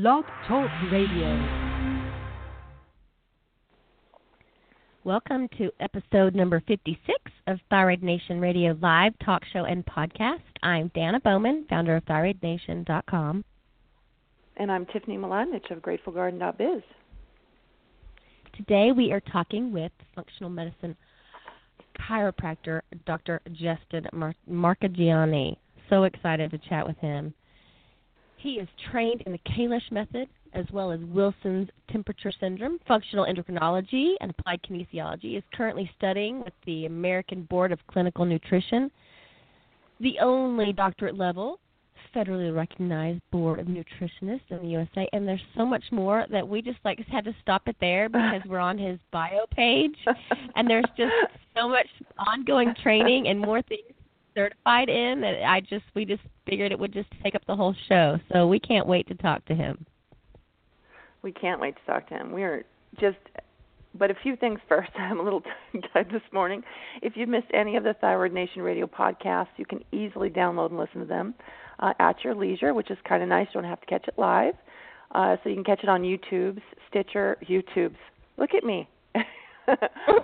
Log Talk Radio. Welcome to episode number 56 of Thyroid Nation Radio Live Talk Show and Podcast. I'm Dana Bowman, founder of ThyroidNation.com. And I'm Tiffany Milanich of GratefulGarden.biz. Today we are talking with functional medicine chiropractor Dr. Justin Marchegiani. So excited to chat with him. He is trained in the Kalish method as well as Wilson's Temperature Syndrome, functional endocrinology, and applied kinesiology. He is currently studying with the American Board of Clinical Nutrition, the only doctorate-level, federally recognized board of nutritionists in the USA, and there's so much more that we just had to stop it there because we're on his bio page, and there's just so much ongoing training and more things certified in that we figured it would just take up the whole show. So we can't wait to talk to him. We are but a few things first. I'm a little tired this morning. If you've missed any of the Thyroid Nation Radio podcasts, you can easily download and listen to them at your leisure, which is kind of nice. You don't have to catch it live. So you can catch it on YouTube. Look at me.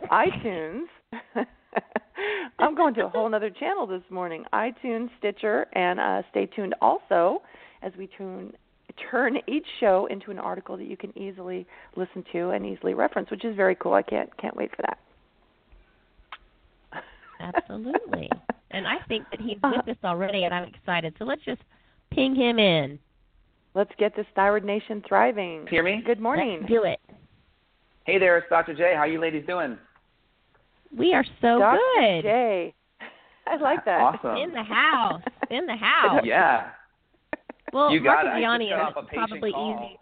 iTunes. I'm going to a whole other channel this morning. iTunes, Stitcher, and stay tuned also as we turn each show into an article that you can easily listen to and easily reference, which is very cool. I can't wait for that. Absolutely. And I think that he's with us already, and I'm excited. So let's just ping him in. Let's get this Thyroid Nation thriving. Hear me? Good morning. Let's do it. Hey there, it's Dr. J. How are you ladies doing? We are so Dr. good. Dr. J. I like that. Awesome. In the house. Yeah. Well, Marchegiani is probably easy.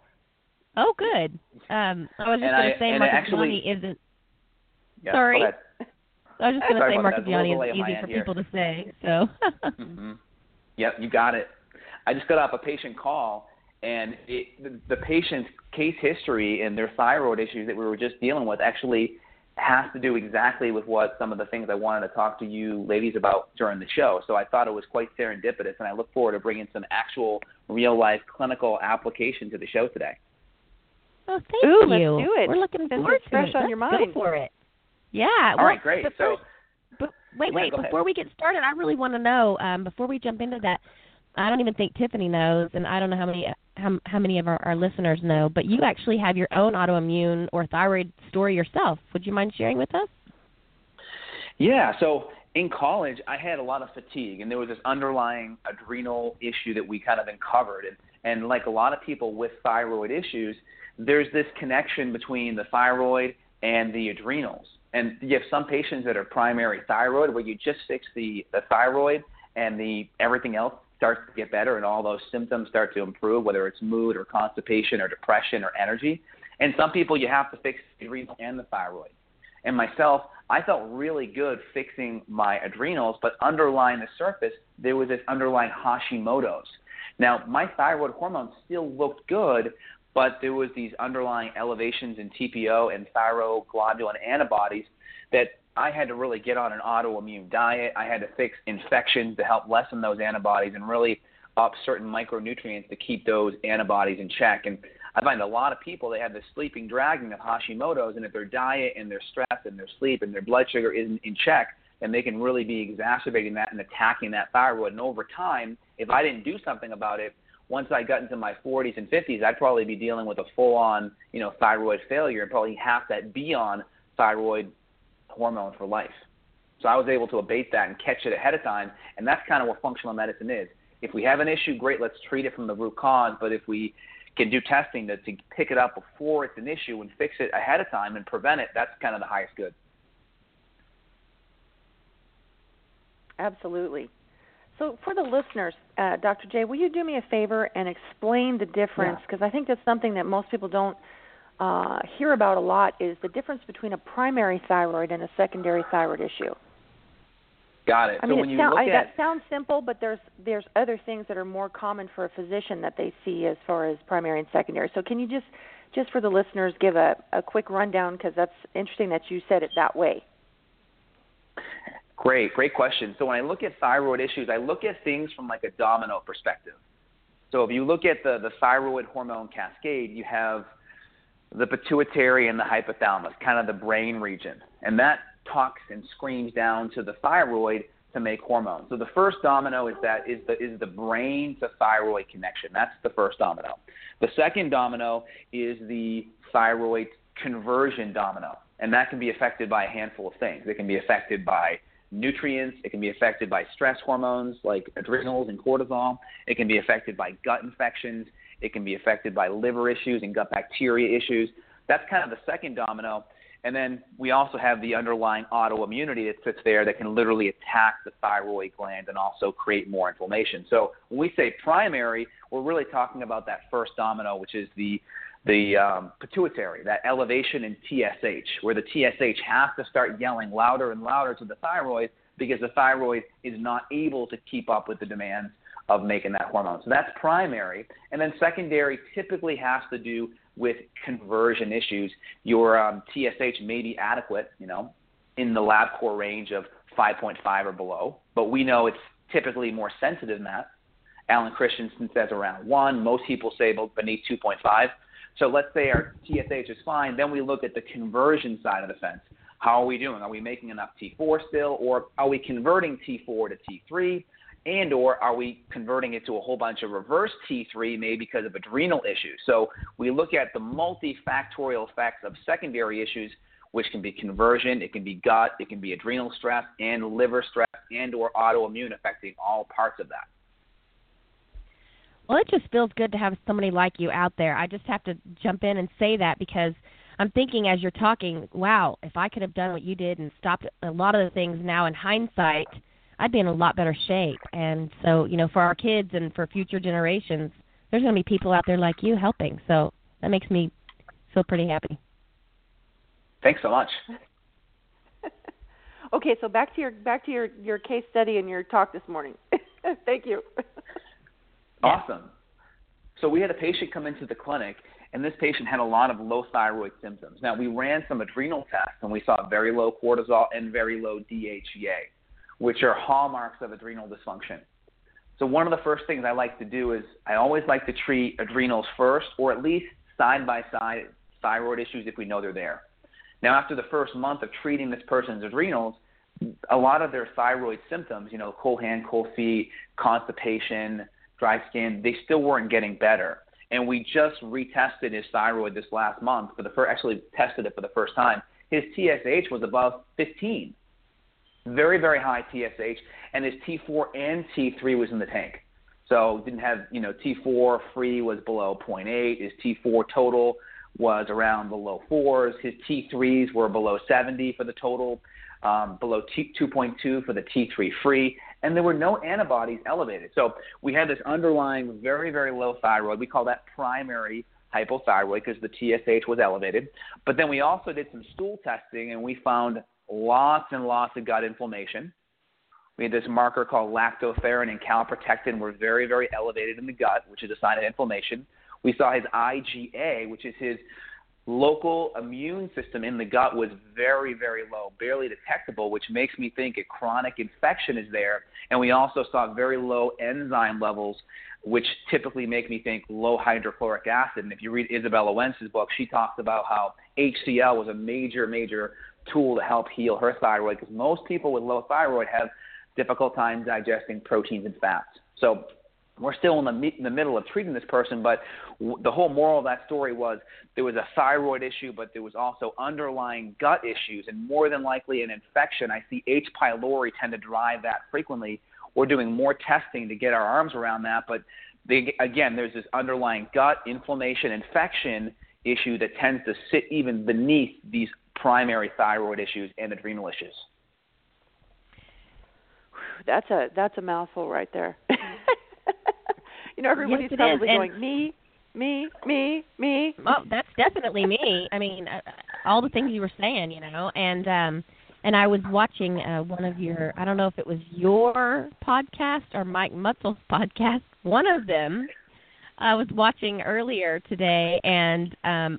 Oh, good. I was just going to say Marchegiani isn't. Yeah, sorry. I was just going to say Marchegiani is easy for people to say. So. Mm-hmm. Yep, you got it. I just got off a patient call, and the patient's case history and their thyroid issues that we were just dealing with actually has to do exactly with what some of the things I wanted to talk to you ladies about during the show. So I thought it was quite serendipitous, and I look forward to bringing some actual real-life clinical application to the show today. Oh, thank you. Let's do it. We're looking forward to it. Fresh on your mind. Go for it. Yeah. All right, great. So, before we get started, I really want to know, before we jump into that, I don't even think Tiffany knows, and I don't know how many of our listeners know, but you actually have your own autoimmune or thyroid story yourself. Would you mind sharing with us? Yeah. So in college, I had a lot of fatigue, and there was this underlying adrenal issue that we kind of uncovered. And like a lot of people with thyroid issues, there's this connection between the thyroid and the adrenals. And you have some patients that are primary thyroid where you just fix the thyroid and everything else starts to get better and all those symptoms start to improve, whether it's mood or constipation or depression or energy. And some people you have to fix the adrenal and the thyroid. And myself, I felt really good fixing my adrenals, but underlying the surface, there was this underlying Hashimoto's. Now, my thyroid hormones still looked good, but there was these underlying elevations in TPO and thyroglobulin antibodies that I had to really get on an autoimmune diet. I had to fix infections to help lessen those antibodies and really up certain micronutrients to keep those antibodies in check. And I find a lot of people, they have this sleeping dragon of Hashimoto's, and if their diet and their stress and their sleep and their blood sugar isn't in check, then they can really be exacerbating that and attacking that thyroid. And over time, if I didn't do something about it, once I got into my 40s and 50s, I'd probably be dealing with a full-on, thyroid failure and probably have that beyond thyroid hormone for life. So I was able to abate that and catch it ahead of time, and that's kind of what functional medicine is. If we have an issue, great, let's treat it from the root cause, but if we can do testing to pick it up before it's an issue and fix it ahead of time and prevent it, that's kind of the highest good. Absolutely. So for the listeners, Dr. J, will you do me a favor and explain the difference, because I think that's something that most people don't hear about a lot, is the difference between a primary thyroid and a secondary thyroid issue. Got it. I mean, so when you look at that sounds simple, but there's other things that are more common for a physician that they see as far as primary and secondary. So can you just for the listeners give a quick rundown, because that's interesting that you said it that way. Great question. So when I look at thyroid issues, I look at things from like a domino perspective. So if you look at the thyroid hormone cascade, you have the pituitary and the hypothalamus, kind of the brain region. And that talks and screams down to the thyroid to make hormones. So the first domino is that is the brain to thyroid connection. That's the first domino. The second domino is the thyroid conversion domino. And that can be affected by a handful of things. It can be affected by nutrients. It can be affected by stress hormones like adrenals and cortisol. It can be affected by gut infections. It can be affected by liver issues and gut bacteria issues. That's kind of the second domino. And then we also have the underlying autoimmunity that sits there that can literally attack the thyroid gland and also create more inflammation. So when we say primary, we're really talking about that first domino, which is the pituitary, that elevation in TSH, where the TSH has to start yelling louder and louder to the thyroid because the thyroid is not able to keep up with the demands of making that hormone. So that's primary. And then secondary typically has to do with conversion issues. Your TSH may be adequate, in the LabCorp range of 5.5 or below, but we know it's typically more sensitive than that. Alan Christensen says around 1. Most people say beneath 2.5. So let's say our TSH is fine. Then we look at the conversion side of the fence. How are we doing? Are we making enough T4 still, or are we converting T4 to T3, and or are we converting it to a whole bunch of reverse T3, maybe because of adrenal issues? So we look at the multifactorial effects of secondary issues, which can be conversion, it can be gut, it can be adrenal stress, and liver stress, and or autoimmune affecting all parts of that. Well, it just feels good to have somebody like you out there. I just have to jump in and say that because I'm thinking as you're talking, wow, if I could have done what you did and stopped a lot of the things now in hindsight, I'd be in a lot better shape. And so, for our kids and for future generations, there's going to be people out there like you helping. So that makes me feel pretty happy. Thanks so much. Okay, so back to your case study and your talk this morning. Thank you. Awesome. So we had a patient come into the clinic, and this patient had a lot of low thyroid symptoms. Now, we ran some adrenal tests, and we saw very low cortisol and very low DHEA, which are hallmarks of adrenal dysfunction. So one of the first things I like to do is I always like to treat adrenals first, or at least side by side thyroid issues if we know they're there. Now, after the first month of treating this person's adrenals, a lot of their thyroid symptoms, cold hand, cold feet, constipation, dry skin, they still weren't getting better. And we just retested his thyroid this last month, tested it for the first time. His TSH was above 15, very, very high TSH, and his T4 and T3 was in the tank. So didn't have, T4 free was below 0.8, his T4 total was around the low 4s, his T3s were below 70 for the total, below 2.2 for the T3 free, and there were no antibodies elevated. So we had this underlying very, very low thyroid. We call that primary hypothyroid because the TSH was elevated. But then we also did some stool testing, and we found lots and lots of gut inflammation. We had this marker called lactoferrin and calprotectin were very, very elevated in the gut, which is a sign of inflammation. We saw his IgA, which is his local immune system in the gut, was very, very low, barely detectable, which makes me think a chronic infection is there. And we also saw very low enzyme levels, which typically make me think low hydrochloric acid. And if you read Isabella Wentz's book, she talks about how HCL was a major, major tool to help heal her thyroid, because most people with low thyroid have difficult time digesting proteins and fats. So we're still in the middle of treating this person, but the whole moral of that story was there was a thyroid issue, but there was also underlying gut issues, and more than likely an infection. I see H. pylori tend to drive that frequently. We're doing more testing to get our arms around that, but again, there's this underlying gut inflammation infection issue that tends to sit even beneath these primary thyroid issues and adrenal issues. That's a mouthful right there. Everybody's probably going, me. Oh, that's definitely me. I mean, all the things you were saying, and I was watching one of your, I don't know if it was your podcast or Mike Mutzel's podcast, one of them I was watching earlier today and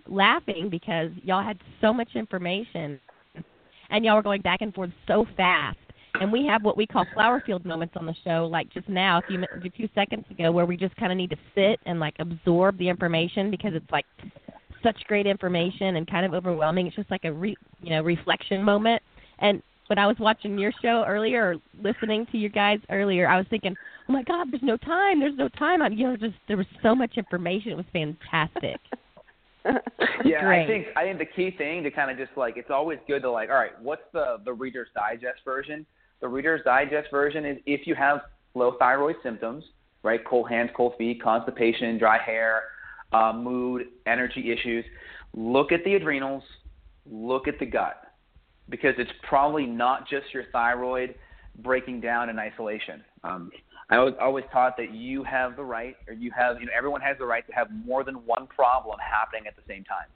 laughing because y'all had so much information and y'all were going back and forth so fast. And we have what we call flower field moments on the show, like just now, a few seconds ago, where we just kind of need to sit and, like, absorb the information because it's, like, such great information and kind of overwhelming. It's just like a reflection moment. And when I was watching your show earlier or listening to you guys earlier, I was thinking, oh, my God, there's no time. There was so much information. It was fantastic. Yeah, great. I think the key thing to kind of just, like, it's always good to, like, all right, what's the Reader's Digest version? The Reader's Digest version is if you have low thyroid symptoms, right, cold hands, cold feet, constipation, dry hair, mood, energy issues, look at the adrenals, look at the gut, because it's probably not just your thyroid breaking down in isolation. I was always taught that you have the right, or everyone has the right to have more than one problem happening at the same time.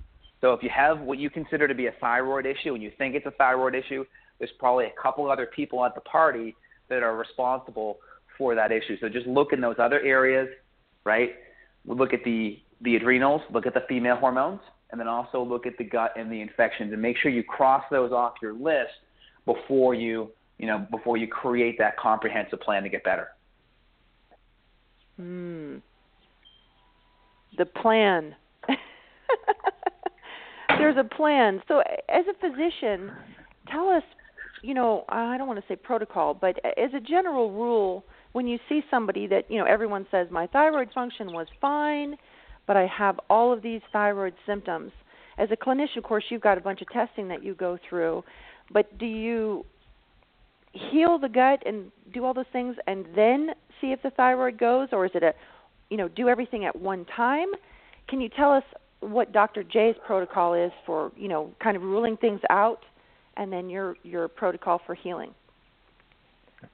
So if you have what you consider to be a thyroid issue and you think it's a thyroid issue, there's probably a couple other people at the party that are responsible for that issue. So just look in those other areas, right? We'll look at the adrenals, look at the female hormones, and then also look at the gut and the infections, and make sure you cross those off your list before you create that comprehensive plan to get better. The plan. There's a plan. So as a physician, tell us, I don't want to say protocol, but as a general rule, when you see somebody that, everyone says my thyroid function was fine, but I have all of these thyroid symptoms. As a clinician, of course, you've got a bunch of testing that you go through, but do you heal the gut and do all those things and then see if the thyroid goes, or is it do everything at one time? Can you tell us what Dr. J's protocol is for, kind of ruling things out, and then your protocol for healing?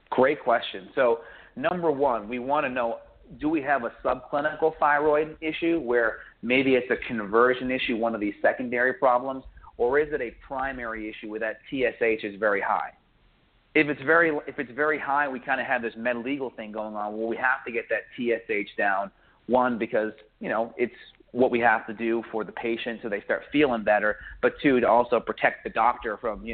Great question. So number one, we want to know, do we have a subclinical thyroid issue where maybe it's a conversion issue, one of these secondary problems, or is it a primary issue where that TSH is very high? If it's very high, we kind of have this medieval thing going on where we have to get that TSH down, one, because, it's what we have to do for the patient so they start feeling better, but two, to also protect the doctor from,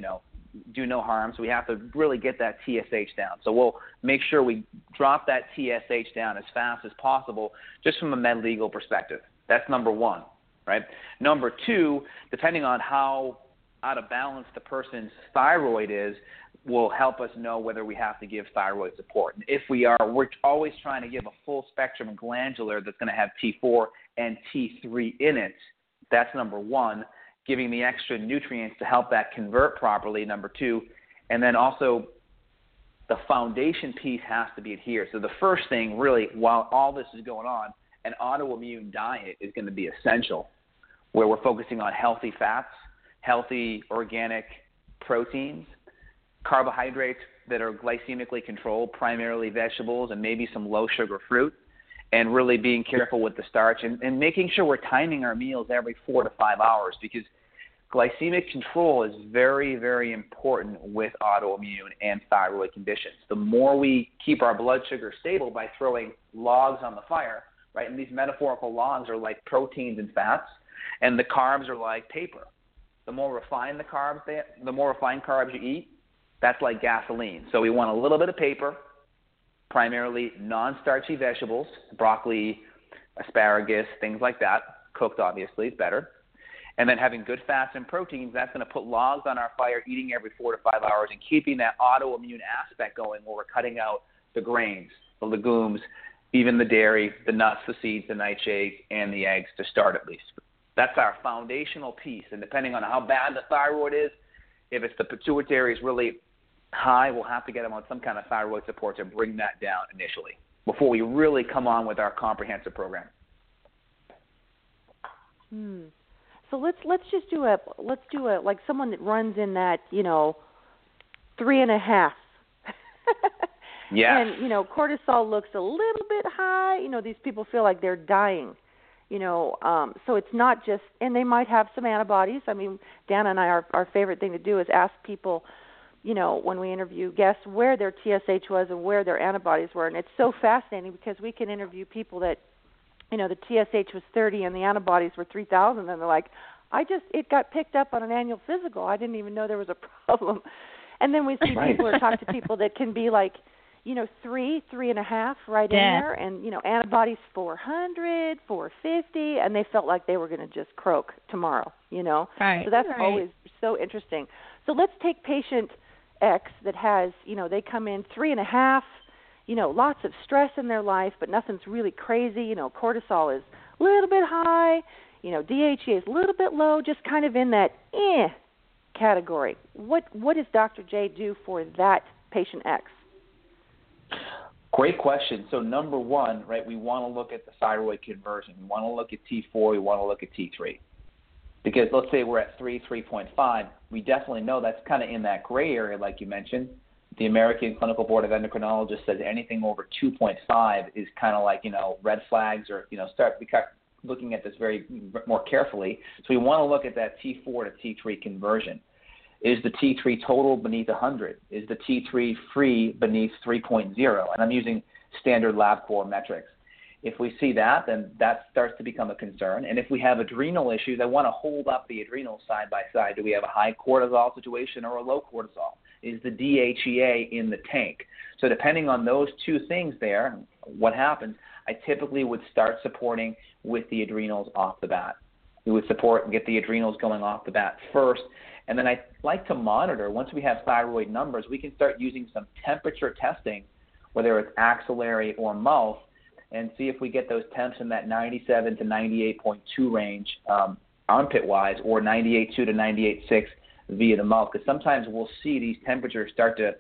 do no harm. So we have to really get that TSH down. So we'll make sure we drop that TSH down as fast as possible just from a medieval perspective. That's number one, right? Number two, depending on how out of balance the person's thyroid is, will help us know whether we have to give thyroid support. And if we are, we're always trying to give a full spectrum glandular that's going to have T4 and T3 in it. That's number one, giving the extra nutrients to help that convert properly, number two. And then also the foundation piece has to be adhered. So the first thing really, while all this is going on, an autoimmune diet is going to be essential, where we're focusing on healthy fats, healthy organic proteins, carbohydrates that are glycemically controlled, primarily vegetables and maybe some low-sugar fruit, and really being careful with the starch and making sure we're timing our meals every 4 to 5 hours, because glycemic control is very, very important with autoimmune and thyroid conditions. The more we keep our blood sugar stable by throwing logs on the fire, right, and these metaphorical logs are like proteins and fats, and the carbs are like paper. The more refined carbs you eat, that's like gasoline. So we want a little bit of paper, primarily non-starchy vegetables, broccoli, asparagus, things like that. Cooked, obviously, is better. And then having good fats and proteins, that's going to put logs on our fire, eating every 4 to 5 hours and keeping that autoimmune aspect going where we're cutting out the grains, the legumes, even the dairy, the nuts, the seeds, the nightshades, and the eggs to start at least. That's our foundational piece. And depending on how bad the thyroid is, if it's the pituitary is really high, we'll have to get them on some kind of thyroid support to bring that down initially before we really come on with our comprehensive program. So let's do a like someone that runs in that 3.5. Yeah. And cortisol looks a little bit high. These people feel like they're dying. So it's not just, and they might have some antibodies. I mean, Dan and I, our favorite thing to do is ask people, when we interview guests, where their TSH was and where their antibodies were. And it's so fascinating because we can interview people that, the TSH was 30 and the antibodies were 3,000. And they're like, it got picked up on an annual physical. I didn't even know there was a problem. And then we see people or talk to people that can be like, you know, 3, 3.5 right in there. And, you know, antibodies 400, 450, and they felt like they were going to just croak tomorrow, you know. Right. So that's always so interesting. So let's take patient X that has, you know, they come in 3.5, you know, lots of stress in their life, but nothing's really crazy. You know, cortisol is a little bit high. You know, DHEA is a little bit low, just kind of in that category. What does Dr. J do for that patient X? Great question. So number one, right, we want to look at the thyroid conversion. We want to look at T4. We want to look at T3. Because let's say we're at 3, 3.5. We definitely know that's kind of in that gray area like you mentioned. The American Clinical Board of Endocrinologists says anything over 2.5 is kind of like, you know, red flags or, you know, start looking at this very more carefully. So we want to look at that T4 to T3 conversion. Is the T3 total beneath 100? Is the T3 free beneath 3.0? And I'm using standard LabCorp metrics. If we see that, then that starts to become a concern. And if we have adrenal issues, I want to hold up the adrenals side by side. Do we have a high cortisol situation or a low cortisol? Is the DHEA in the tank? So depending on those two things there, what happens, I typically would start supporting with the adrenals off the bat. We would support and get the adrenals going off the bat first. And then I like to monitor. Once we have thyroid numbers, we can start using some temperature testing, whether it's axillary or mouth, and see if we get those temps in that 97 to 98.2 range armpit-wise, or 98.2 to 98.6 via the mouth. Because sometimes we'll see these temperatures start to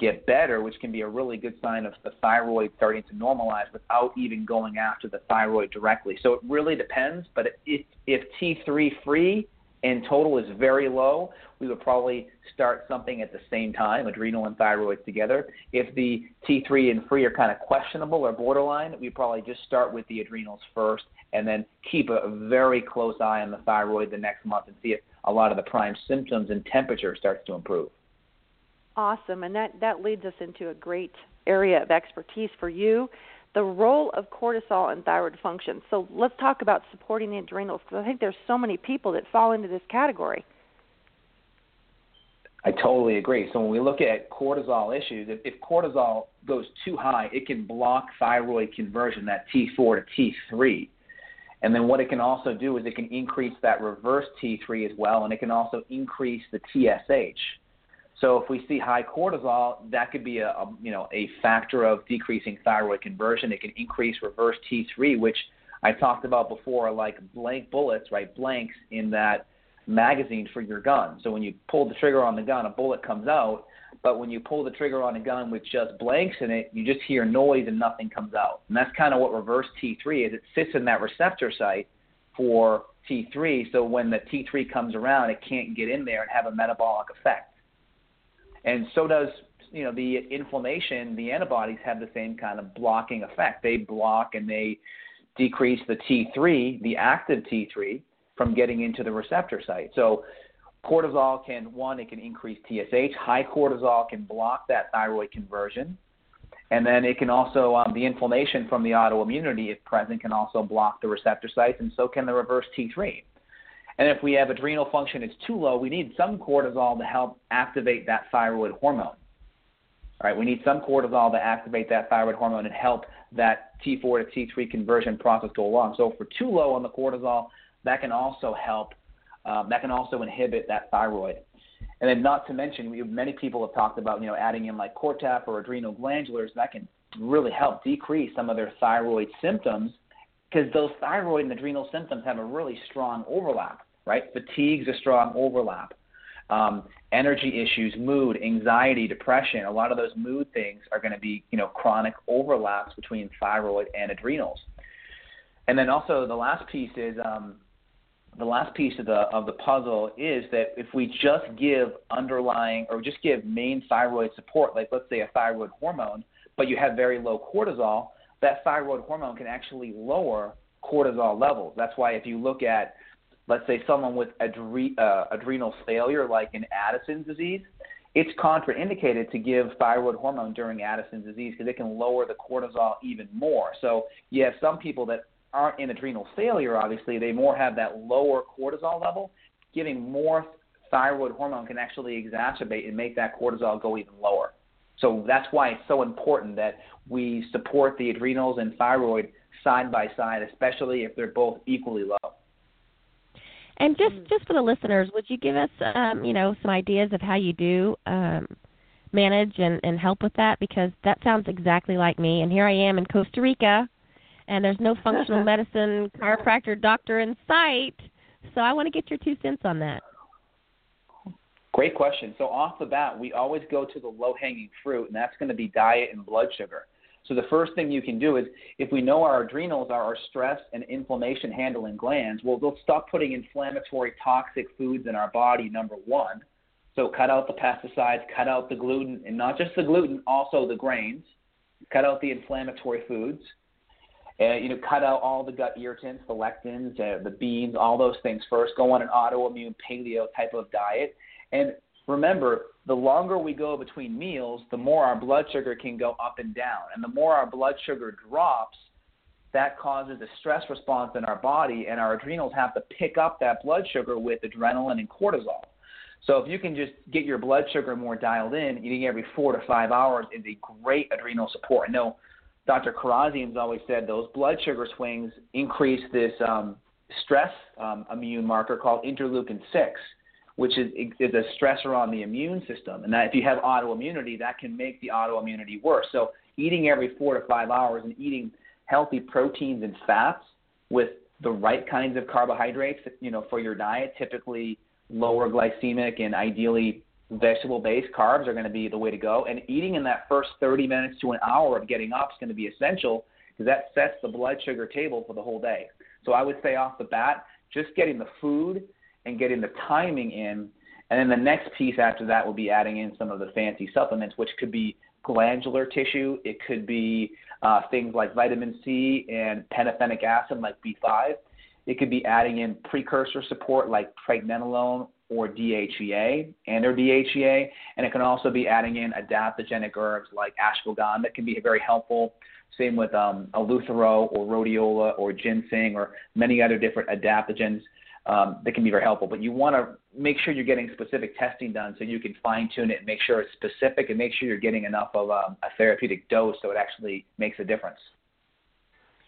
get better, which can be a really good sign of the thyroid starting to normalize without even going after the thyroid directly. So it really depends, but if T3 free and total is very low, we would probably start something at the same time, adrenal and thyroid together. If the T3 and free are kind of questionable or borderline, we probably just start with the adrenals first and then keep a very close eye on the thyroid the next month and see if a lot of the prime symptoms and temperature starts to improve. Awesome, and that leads us into a great area of expertise for you, the role of cortisol and thyroid function. So let's talk about supporting the adrenals, because I think there's so many people that fall into this category. I totally agree. So when we look at cortisol issues, if cortisol goes too high, it can block thyroid conversion, that T4 to T3. And then what it can also do is it can increase that reverse T3 as well, and it can also increase the TSH. So if we see high cortisol, that could be a factor of decreasing thyroid conversion. It can increase reverse T3, which I talked about before, like blank bullets, right? Blanks in that magazine for your gun. So when you pull the trigger on the gun, a bullet comes out. But when you pull the trigger on a gun with just blanks in it, you just hear noise and nothing comes out. And that's kind of what reverse T3 is. It sits in that receptor site for T3. So when the T3 comes around, it can't get in there and have a metabolic effect. And so does, you know, the inflammation, the antibodies have the same kind of blocking effect. They block and they decrease the T3, the active T3, from getting into the receptor site. So cortisol can, one, it can increase TSH. High cortisol can block that thyroid conversion. And then it can also, the inflammation from the autoimmunity, if present, can also block the receptor sites, and so can the reverse T3. And if we have adrenal function is too low, we need some cortisol to help activate that thyroid hormone. All right, we need some cortisol to activate that thyroid hormone and help that T4 to T3 conversion process go along. So if we're too low on the cortisol, that can also help. That can also inhibit that thyroid. And then not to mention, many people have talked about, you know, adding in like Cortap or adrenal glandulars. That can really help decrease some of their thyroid symptoms, because those thyroid and adrenal symptoms have a really strong overlap. Right? Fatigue's a strong overlap. Energy issues, mood, anxiety, depression, a lot of those mood things are going to be, you know, chronic overlaps between thyroid and adrenals. And then also the last piece is the last piece of the puzzle is that if we just give underlying or just give main thyroid support, like let's say a thyroid hormone, but you have very low cortisol, that thyroid hormone can actually lower cortisol levels. That's why if you look at, let's say, someone with adrenal failure, like in Addison's disease, it's contraindicated to give thyroid hormone during Addison's disease because it can lower the cortisol even more. So you have some people that aren't in adrenal failure, obviously. They more have that lower cortisol level. Giving more thyroid hormone can actually exacerbate and make that cortisol go even lower. So that's why it's so important that we support the adrenals and thyroid side by side, especially if they're both equally low. And just for the listeners, would you give us, some ideas of how you do manage and help with that? Because that sounds exactly like me. And here I am in Costa Rica, and there's no functional medicine chiropractor doctor in sight. So I want to get your 2 cents on that. Great question. So off the bat, we always go to the low-hanging fruit, and that's going to be diet and blood sugar. So the first thing you can do is, if we know our adrenals are our stress and inflammation handling glands, well, they'll stop putting inflammatory toxic foods in our body, number one. So cut out the pesticides, cut out the gluten, and not just the gluten, also the grains. Cut out the inflammatory foods. Cut out all the gut irritants, the lectins, the beans, all those things first. Go on an autoimmune paleo type of diet. And remember, the longer we go between meals, the more our blood sugar can go up and down. And the more our blood sugar drops, that causes a stress response in our body, and our adrenals have to pick up that blood sugar with adrenaline and cortisol. So if you can just get your blood sugar more dialed in, eating every 4 to 5 hours is a great adrenal support. I know Dr. Karazian's always said those blood sugar swings increase this stress immune marker called interleukin-6. Which is a stressor on the immune system. And that if you have autoimmunity, that can make the autoimmunity worse. So eating every 4 to 5 hours and eating healthy proteins and fats with the right kinds of carbohydrates, for your diet, typically lower glycemic and ideally vegetable-based carbs are going to be the way to go. And eating in that first 30 minutes to an hour of getting up is going to be essential, because that sets the blood sugar table for the whole day. So I would say off the bat, just getting the food and getting the timing in, and then the next piece after that will be adding in some of the fancy supplements, which could be glandular tissue. It could be things like vitamin C and pantothenic acid like B5. It could be adding in precursor support like pregnenolone or DHEA and it can also be adding in adaptogenic herbs like ashwagandha that can be very helpful. Same with eleuthero or rhodiola or ginseng or many other different adaptogens. That can be very helpful, but you want to make sure you're getting specific testing done so you can fine-tune it and make sure it's specific and make sure you're getting enough of a therapeutic dose so it actually makes a difference.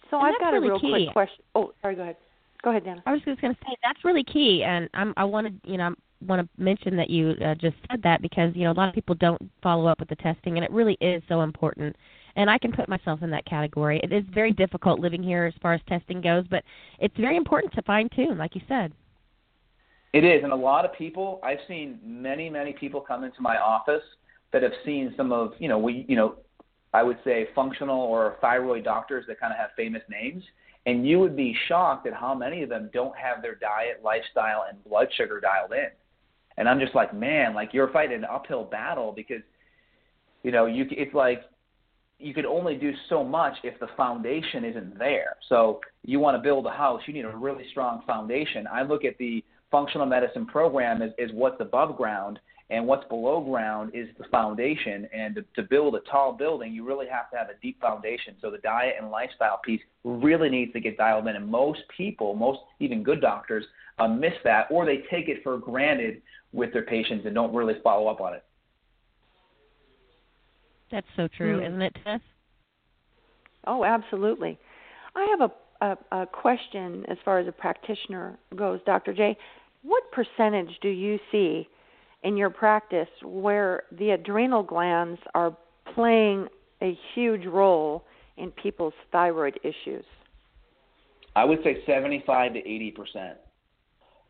So I've got really a real quick question. Oh, sorry, go ahead. Go ahead, Dana. I was just going to say that's really key, and I want to mention that you just said that because, a lot of people don't follow up with the testing, and it really is so important. And I can put myself in that category. It is very difficult living here as far as testing goes, but it's very important to fine-tune, like you said. It is, and a lot of people, I've seen many, many people come into my office that have seen some of, I would say functional or thyroid doctors that kind of have famous names, and you would be shocked at how many of them don't have their diet, lifestyle, and blood sugar dialed in. And I'm just like, man, like you're fighting an uphill battle because, it's like, you could only do so much if the foundation isn't there. So you want to build a house, you need a really strong foundation. I look at the functional medicine program as what's above ground, and what's below ground is the foundation. And to build a tall building, you really have to have a deep foundation. So the diet and lifestyle piece really needs to get dialed in. And most people, even good doctors, miss that, or they take it for granted with their patients and don't really follow up on it. That's so true, isn't it, Tess? Oh, absolutely. I have a question as far as a practitioner goes, Dr. J. What percentage do you see in your practice where the adrenal glands are playing a huge role in people's thyroid issues? I would say 75 to 80%.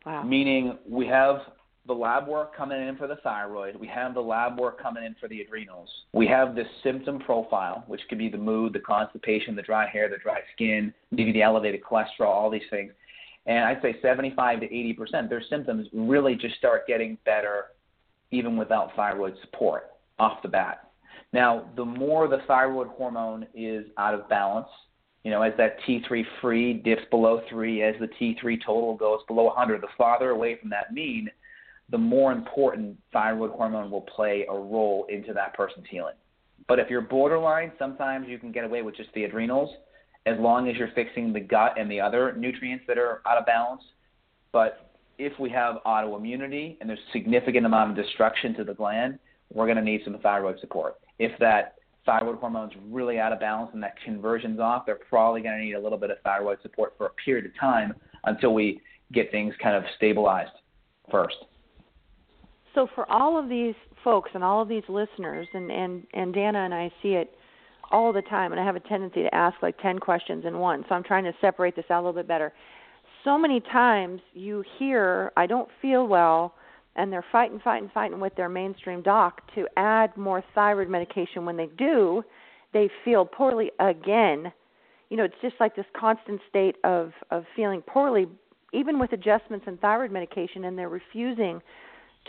Wow. Meaning we have the lab work coming in for the thyroid. We have the lab work coming in for the adrenals. We have this symptom profile, which could be the mood, the constipation, the dry hair, the dry skin, maybe the elevated cholesterol, all these things. And I'd say 75 to 80%, their symptoms really just start getting better even without thyroid support off the bat. Now, the more the thyroid hormone is out of balance, as that T3 free dips below 3, as the T3 total goes below 100, the farther away from that mean, the more important thyroid hormone will play a role into that person's healing. But if you're borderline, sometimes you can get away with just the adrenals as long as you're fixing the gut and the other nutrients that are out of balance. But if we have autoimmunity and there's significant amount of destruction to the gland, we're going to need some thyroid support. If that thyroid hormone's really out of balance and that conversion's off, they're probably going to need a little bit of thyroid support for a period of time until we get things kind of stabilized first. So for all of these folks and all of these listeners, and Dana and I see it all the time, and I have a tendency to ask like 10 questions in one, so I'm trying to separate this out a little bit better. So many times you hear, I don't feel well, and they're fighting with their mainstream doc to add more thyroid medication. When they do, they feel poorly again. You know, it's just like this constant state of feeling poorly, even with adjustments in thyroid medication, and they're refusing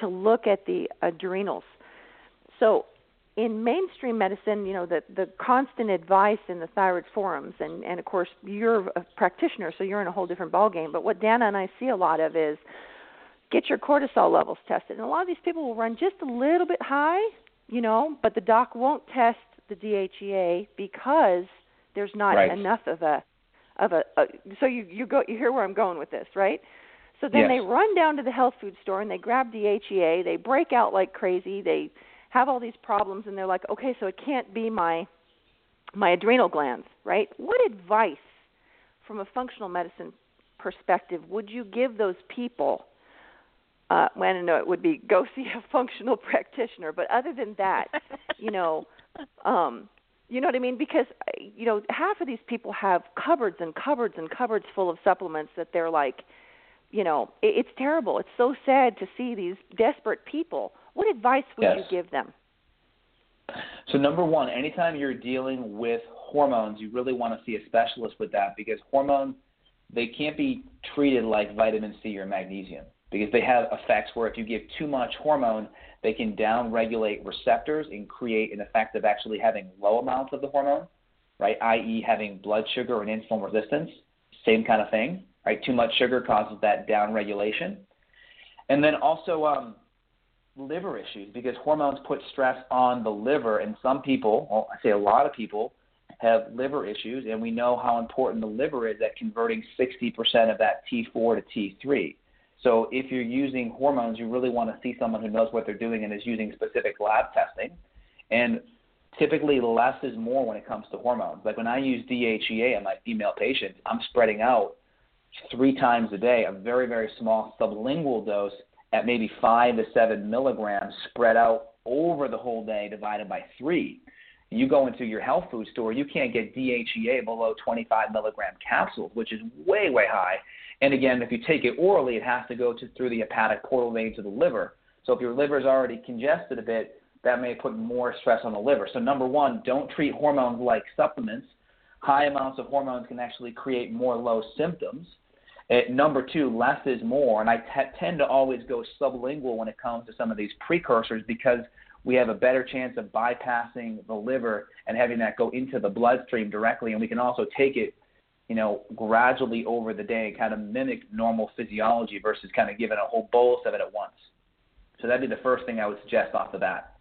to look at the adrenals. So in mainstream medicine, you know, the constant advice in the thyroid forums, and of course, you're a practitioner, so you're in a whole different ballgame. But what Dana and I see a lot of is, get your cortisol levels tested. And a lot of these people will run just a little bit high, you know, but the doc won't test the DHEA because there's not enough of a so you hear where I'm going with this, right? So then they run down to the health food store and they grab DHEA, they break out like crazy, they have all these problems, and they're like, okay, so it can't be my adrenal glands, right? What advice from a functional medicine perspective would you give those people? I don't know, it would be go see a functional practitioner. But other than that, you know what I mean? Because, you know, half of these people have cupboards and cupboards and cupboards full of supplements that they're like, you know, it's terrible. It's so sad to see these desperate people. What advice would you give them? So number one, anytime you're dealing with hormones, you really want to see a specialist with that, because hormones, they can't be treated like vitamin C or magnesium, because they have effects where if you give too much hormone, they can downregulate receptors and create an effect of actually having low amounts of the hormone, right, i.e. having blood sugar and insulin resistance, same kind of thing, right? Too much sugar causes that downregulation. And then also liver issues, because hormones put stress on the liver, and some people, well, I say a lot of people, have liver issues, and we know how important the liver is at converting 60% of that T4 to T3. So if you're using hormones, you really want to see someone who knows what they're doing and is using specific lab testing. And typically less is more when it comes to hormones. Like when I use DHEA in my female patients, I'm spreading out 3 times a day, a very, very small sublingual dose at maybe 5 to 7 milligrams spread out over the whole day divided by 3. You go into your health food store, you can't get DHEA below 25 milligram capsules, which is way, way high. And again, if you take it orally, it has to go through the hepatic portal vein to the liver. So if your liver is already congested a bit, that may put more stress on the liver. So number one, don't treat hormones like supplements. High amounts of hormones can actually create more low symptoms. Number two, less is more. And I tend to always go sublingual when it comes to some of these precursors, because we have a better chance of bypassing the liver and having that go into the bloodstream directly. And we can also take it, you know, gradually over the day and kind of mimic normal physiology versus kind of giving a whole bolus of it at once. So that'd be the first thing I would suggest off the bat.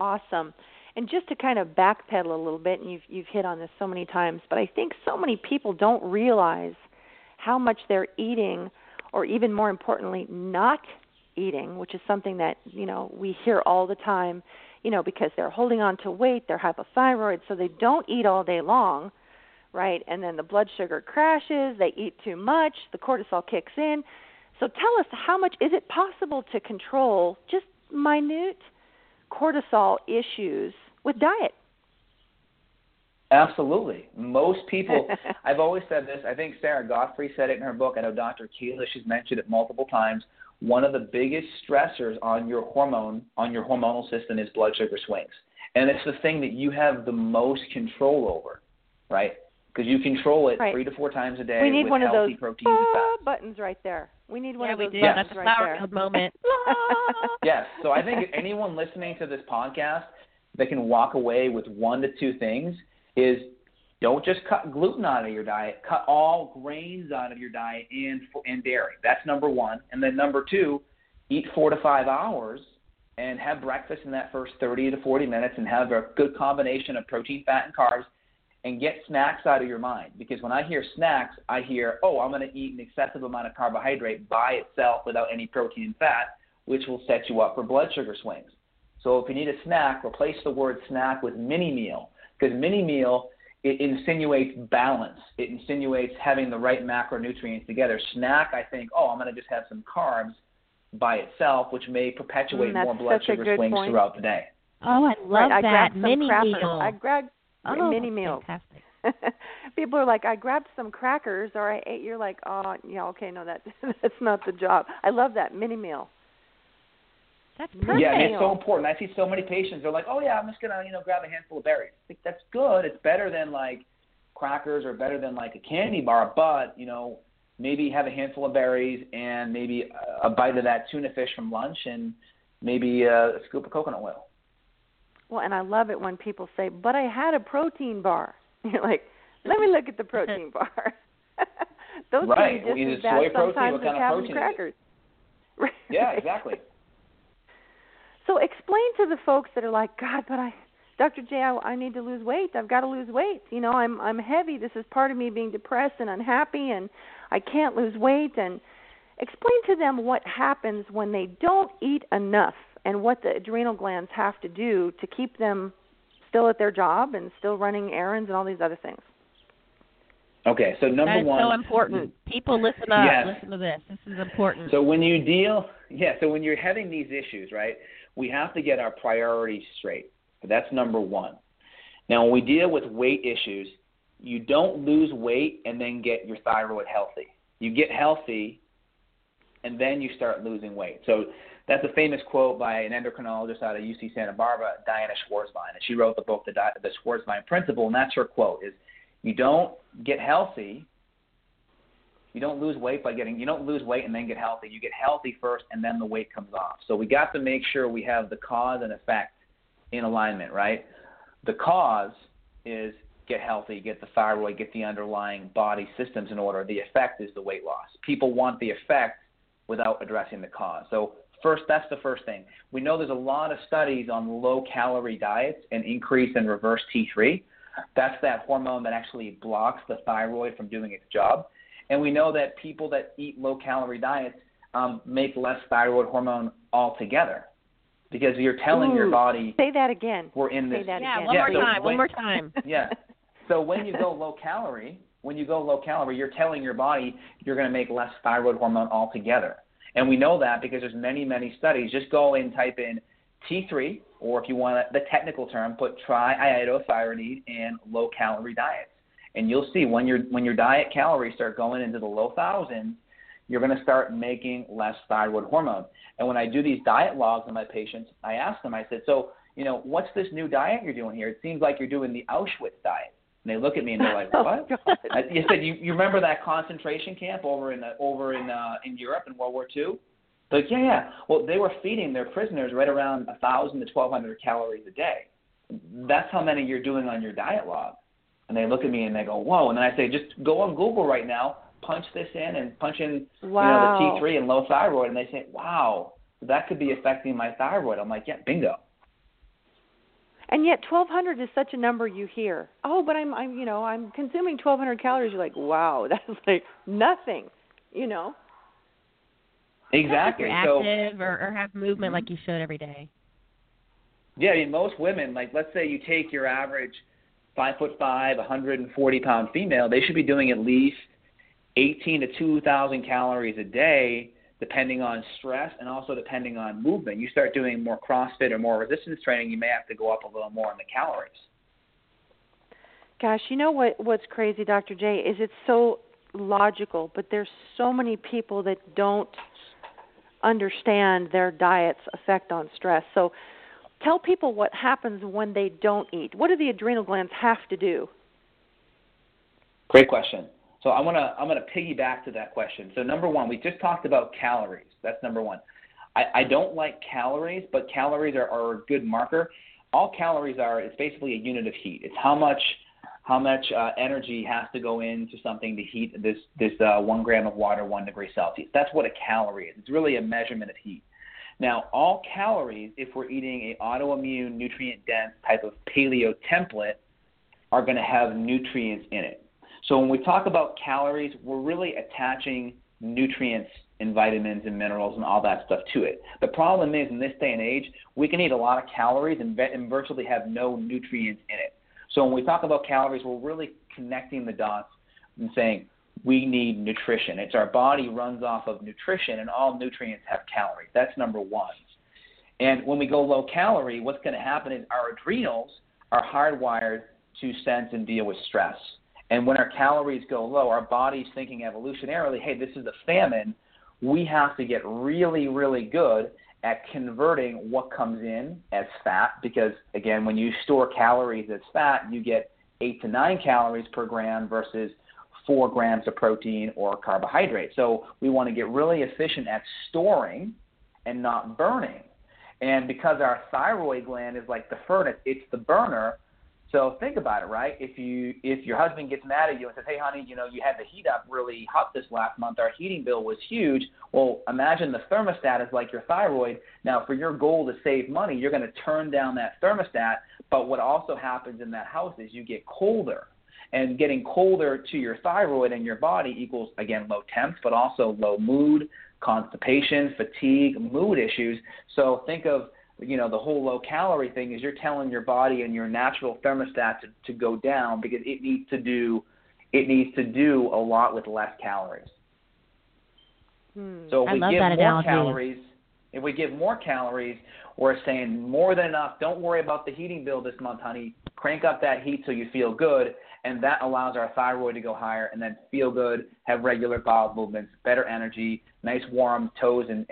Awesome. And just to kind of backpedal a little bit, and you've hit on this so many times, but I think so many people don't realize how much they're eating, or even more importantly, not eating, which is something that, you know, we hear all the time, you know, because they're holding on to weight, they're hypothyroid, so they don't eat all day long, right? And then the blood sugar crashes, they eat too much, the cortisol kicks in. So tell us, how much is it possible to control just minute cortisol issues with diet? Absolutely. Most people, I've always said this, I think Sarah Godfrey said it in her book, I know Dr. Keela, she's mentioned it multiple times, one of the biggest stressors on your hormonal system is blood sugar swings. And it's the thing that you have the most control over, right? Because you control it 3 to 4 times a day. We need with one of those buttons right there. We need one of those buttons right there. That's a moment. Yes. So I think anyone listening to this podcast that can walk away with 1 to 2 things is, don't just cut gluten out of your diet. Cut all grains out of your diet and dairy. That's number one. And then number two, eat 4 to 5 hours and have breakfast in that first 30 to 40 minutes and have a good combination of protein, fat, and carbs. and get snacks out of your mind. Because when I hear snacks, I hear, oh, I'm going to eat an excessive amount of carbohydrate by itself without any protein and fat, which will set you up for blood sugar swings. So if you need a snack, replace the word snack with mini meal, because mini meal, it insinuates balance. It insinuates having the right macronutrients together. Snack, I think, oh, I'm going to just have some carbs by itself, which may perpetuate more blood sugar swings throughout the day. Oh, I love that. I grabbed mini meal. Fantastic. People are like, I grabbed some crackers or I ate. You're like, oh, yeah, okay, no, that's not the job. I love that mini meal. That's perfect. Yeah, and it's so important. I see so many patients. They're like, oh, yeah, I'm just going to, grab a handful of berries. Like, that's good. It's better than, crackers or better than, a candy bar. But, maybe have a handful of berries and maybe a bite of that tuna fish from lunch and maybe a scoop of coconut oil. Well, and I love it when people say, but I had a protein bar. You're like, let me look at the protein bar. Those right. Can be just as bad sometimes as having crackers. Right. Yeah, exactly. So explain to the folks that are like, God, but Dr. J, I need to lose weight. I've got to lose weight. I'm heavy. This is part of me being depressed and unhappy, and I can't lose weight. And explain to them what happens when they don't eat enough and what the adrenal glands have to do to keep them still at their job and still running errands and all these other things. Okay, so number one. That's so important. People listen up. Yes. Listen to this. This is important. So when you when you're having these issues, right, we have to get our priorities straight. So that's number one. Now, when we deal with weight issues, you don't lose weight and then get your thyroid healthy. You get healthy, and then you start losing weight. So that's a famous quote by an endocrinologist out of UC Santa Barbara, Diana Schwarzbein, and she wrote the book, The Schwarzbein Principle, and that's her quote is, you don't get healthy. You don't lose weight you don't lose weight and then get healthy. You get healthy first and then the weight comes off. So we got to make sure we have the cause and effect in alignment, right? The cause is get healthy, get the thyroid, get the underlying body systems in order. The effect is the weight loss. People want the effect without addressing the cause. So first, that's the first thing. We know there's a lot of studies on low-calorie diets and increase in reverse T3. That's that hormone that actually blocks the thyroid from doing its job. And we know that people that eat low-calorie diets make less thyroid hormone altogether because you're telling your body. Say that again. We're in this. Say that again. One more time. Yeah. So when you go low-calorie, you're telling your body you're going to make less thyroid hormone altogether. And we know that because there's many, many studies. Just go and type in T3, or if you want the technical term, put triiodothyronine and low-calorie diets. And you'll see when your diet calories start going into the low thousands, you're going to start making less thyroid hormone. And when I do these diet logs on my patients, I ask them, I said, so, what's this new diet you're doing here? It seems like you're doing the Auschwitz diet. And they look at me and they're like, what? You said, you remember that concentration camp over in Europe in World War II? Like, yeah. Well, they were feeding their prisoners right around 1,000 to 1,200 calories a day. That's how many you're doing on your diet log. And they look at me and they go, whoa. And then I say, just go on Google right now, punch this in and punch in the T3 and low thyroid. And they say, wow, that could be affecting my thyroid. I'm like, yeah, bingo. And yet 1,200 is such a number you hear. Oh, but I'm consuming 1,200 calories. You're like, wow, that's like nothing, Exactly. If you're active or have movement like you should every day. Yeah, most women, let's say you take your average 5'5", 140-pound female, they should be doing at least 18 to 2,000 calories a day, depending on stress and also depending on movement. You start doing more CrossFit or more resistance training, you may have to go up a little more on the calories. Gosh, you know what's crazy, Dr. J, is it's so logical, but there's so many people that don't understand their diet's effect on stress. So tell people what happens when they don't eat. What do the adrenal glands have to do? Great question. So I'm gonna piggyback to that question. So number one, we just talked about calories. That's number one. I don't like calories, but calories are a good marker. All calories are. It's basically a unit of heat. It's how much energy has to go into something to heat this 1 gram of water 1 degree Celsius. That's what a calorie is. It's really a measurement of heat. Now, all calories, if we're eating an autoimmune, nutrient-dense type of paleo template, are going to have nutrients in it. So when we talk about calories, we're really attaching nutrients and vitamins and minerals and all that stuff to it. The problem is in this day and age, we can eat a lot of calories and virtually have no nutrients in it. So when we talk about calories, we're really connecting the dots and saying we need nutrition. It's our body runs off of nutrition, and all nutrients have calories. That's number one. And when we go low calorie, what's going to happen is our adrenals are hardwired to sense and deal with stress. And when our calories go low, our body's thinking evolutionarily, hey, this is a famine. We have to get really, really good at converting what comes in as fat because, again, when you store calories as fat, you get 8 to 9 calories per gram versus 4 grams of protein or carbohydrate. So we want to get really efficient at storing and not burning. And because our thyroid gland is like the furnace, it's the burner. So think about it, right? If your husband gets mad at you and says, hey, honey, you know, you had the heat up really hot this last month. Our heating bill was huge. Well, imagine the thermostat is like your thyroid. Now, for your goal to save money, you're going to turn down that thermostat. But what also happens in that house is you get colder. And getting colder to your thyroid and your body equals, again, low temps, but also low mood, constipation, fatigue, mood issues. So think of, you know, the whole low-calorie thing is you're telling your body and your natural thermostat to go down because it needs to do a lot with less calories. So I love that analogy. If we give more calories, we're saying more than enough. Don't worry about the heating bill this month, honey. Crank up that heat so you feel good, and that allows our thyroid to go higher and then feel good, have regular bowel movements, better energy, nice warm toes and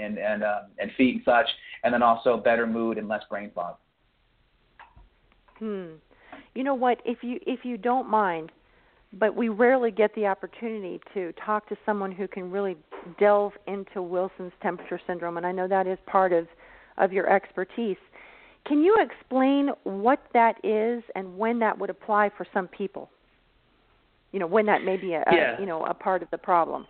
feet and such, and then also better mood and less brain fog. You know what? If you don't mind, but we rarely get the opportunity to talk to someone who can really delve into Wilson's Temperature Syndrome, and I know that is part of your expertise. Can you explain what that is and when that would apply for some people? You know, when that may be a part of the problem.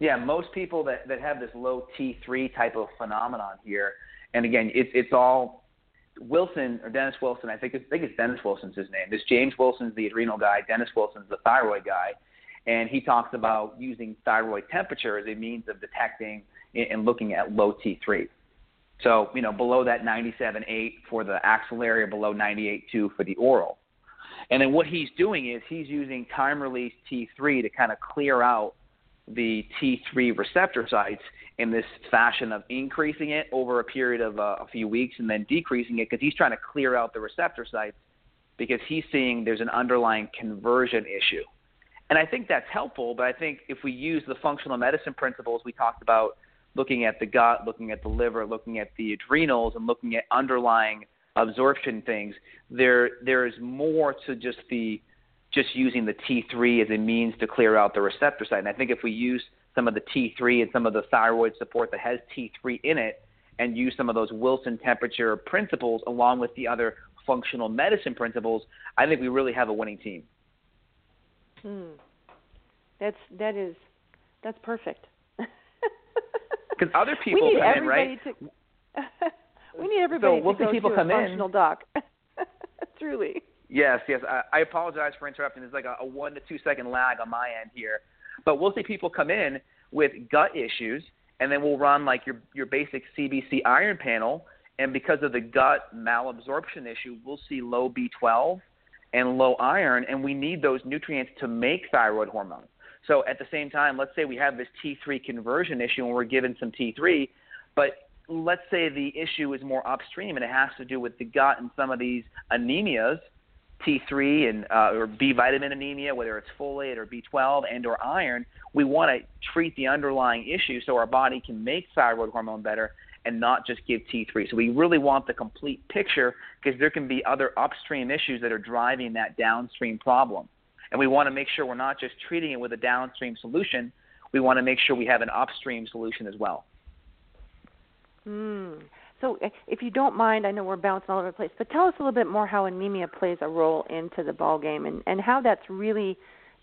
Yeah, most people that have this low T3 type of phenomenon here, and again, it's all Wilson or Dennis Wilson. I think it's Dennis Wilson's his name. This James Wilson's the adrenal guy. Dennis Wilson's the thyroid guy, and he talks about using thyroid temperature as a means of detecting and looking at low T3. So, you know, below that 97.8 for the axillary or below 98.2 for the oral. And then what he's doing is he's using time-release T3 to kind of clear out the T3 receptor sites in this fashion of increasing it over a period of a few weeks and then decreasing it because he's trying to clear out the receptor sites because he's seeing there's an underlying conversion issue. And I think that's helpful, but I think if we use the functional medicine principles we talked about, looking at the gut, looking at the liver, looking at the adrenals, and looking at underlying absorption things, there is more to just using the T3 as a means to clear out the receptor site. And I think if we use some of the T3 and some of the thyroid support that has T3 in it and use some of those Wilson temperature principles along with the other functional medicine principles, I think we really have a winning team. That's perfect. Because other people come in, right? We need everybody to go to a functional doc. Truly. Yes. I apologize for interrupting. There's like a 1 to 2 second lag on my end here. But we'll see people come in with gut issues, and then we'll run like your basic CBC iron panel. And because of the gut malabsorption issue, we'll see low B12 and low iron, and we need those nutrients to make thyroid hormone. So at the same time, let's say we have this T3 conversion issue and we're given some T3, but let's say the issue is more upstream and it has to do with the gut and some of these anemias, T3 and or B vitamin anemia, whether it's folate or B12 and or iron. We want to treat the underlying issue so our body can make thyroid hormone better and not just give T3. So we really want the complete picture because there can be other upstream issues that are driving that downstream problem. And we want to make sure we're not just treating it with a downstream solution. We want to make sure we have an upstream solution as well. So if you don't mind, I know we're bouncing all over the place, but tell us a little bit more how anemia plays a role into the ballgame and how that's really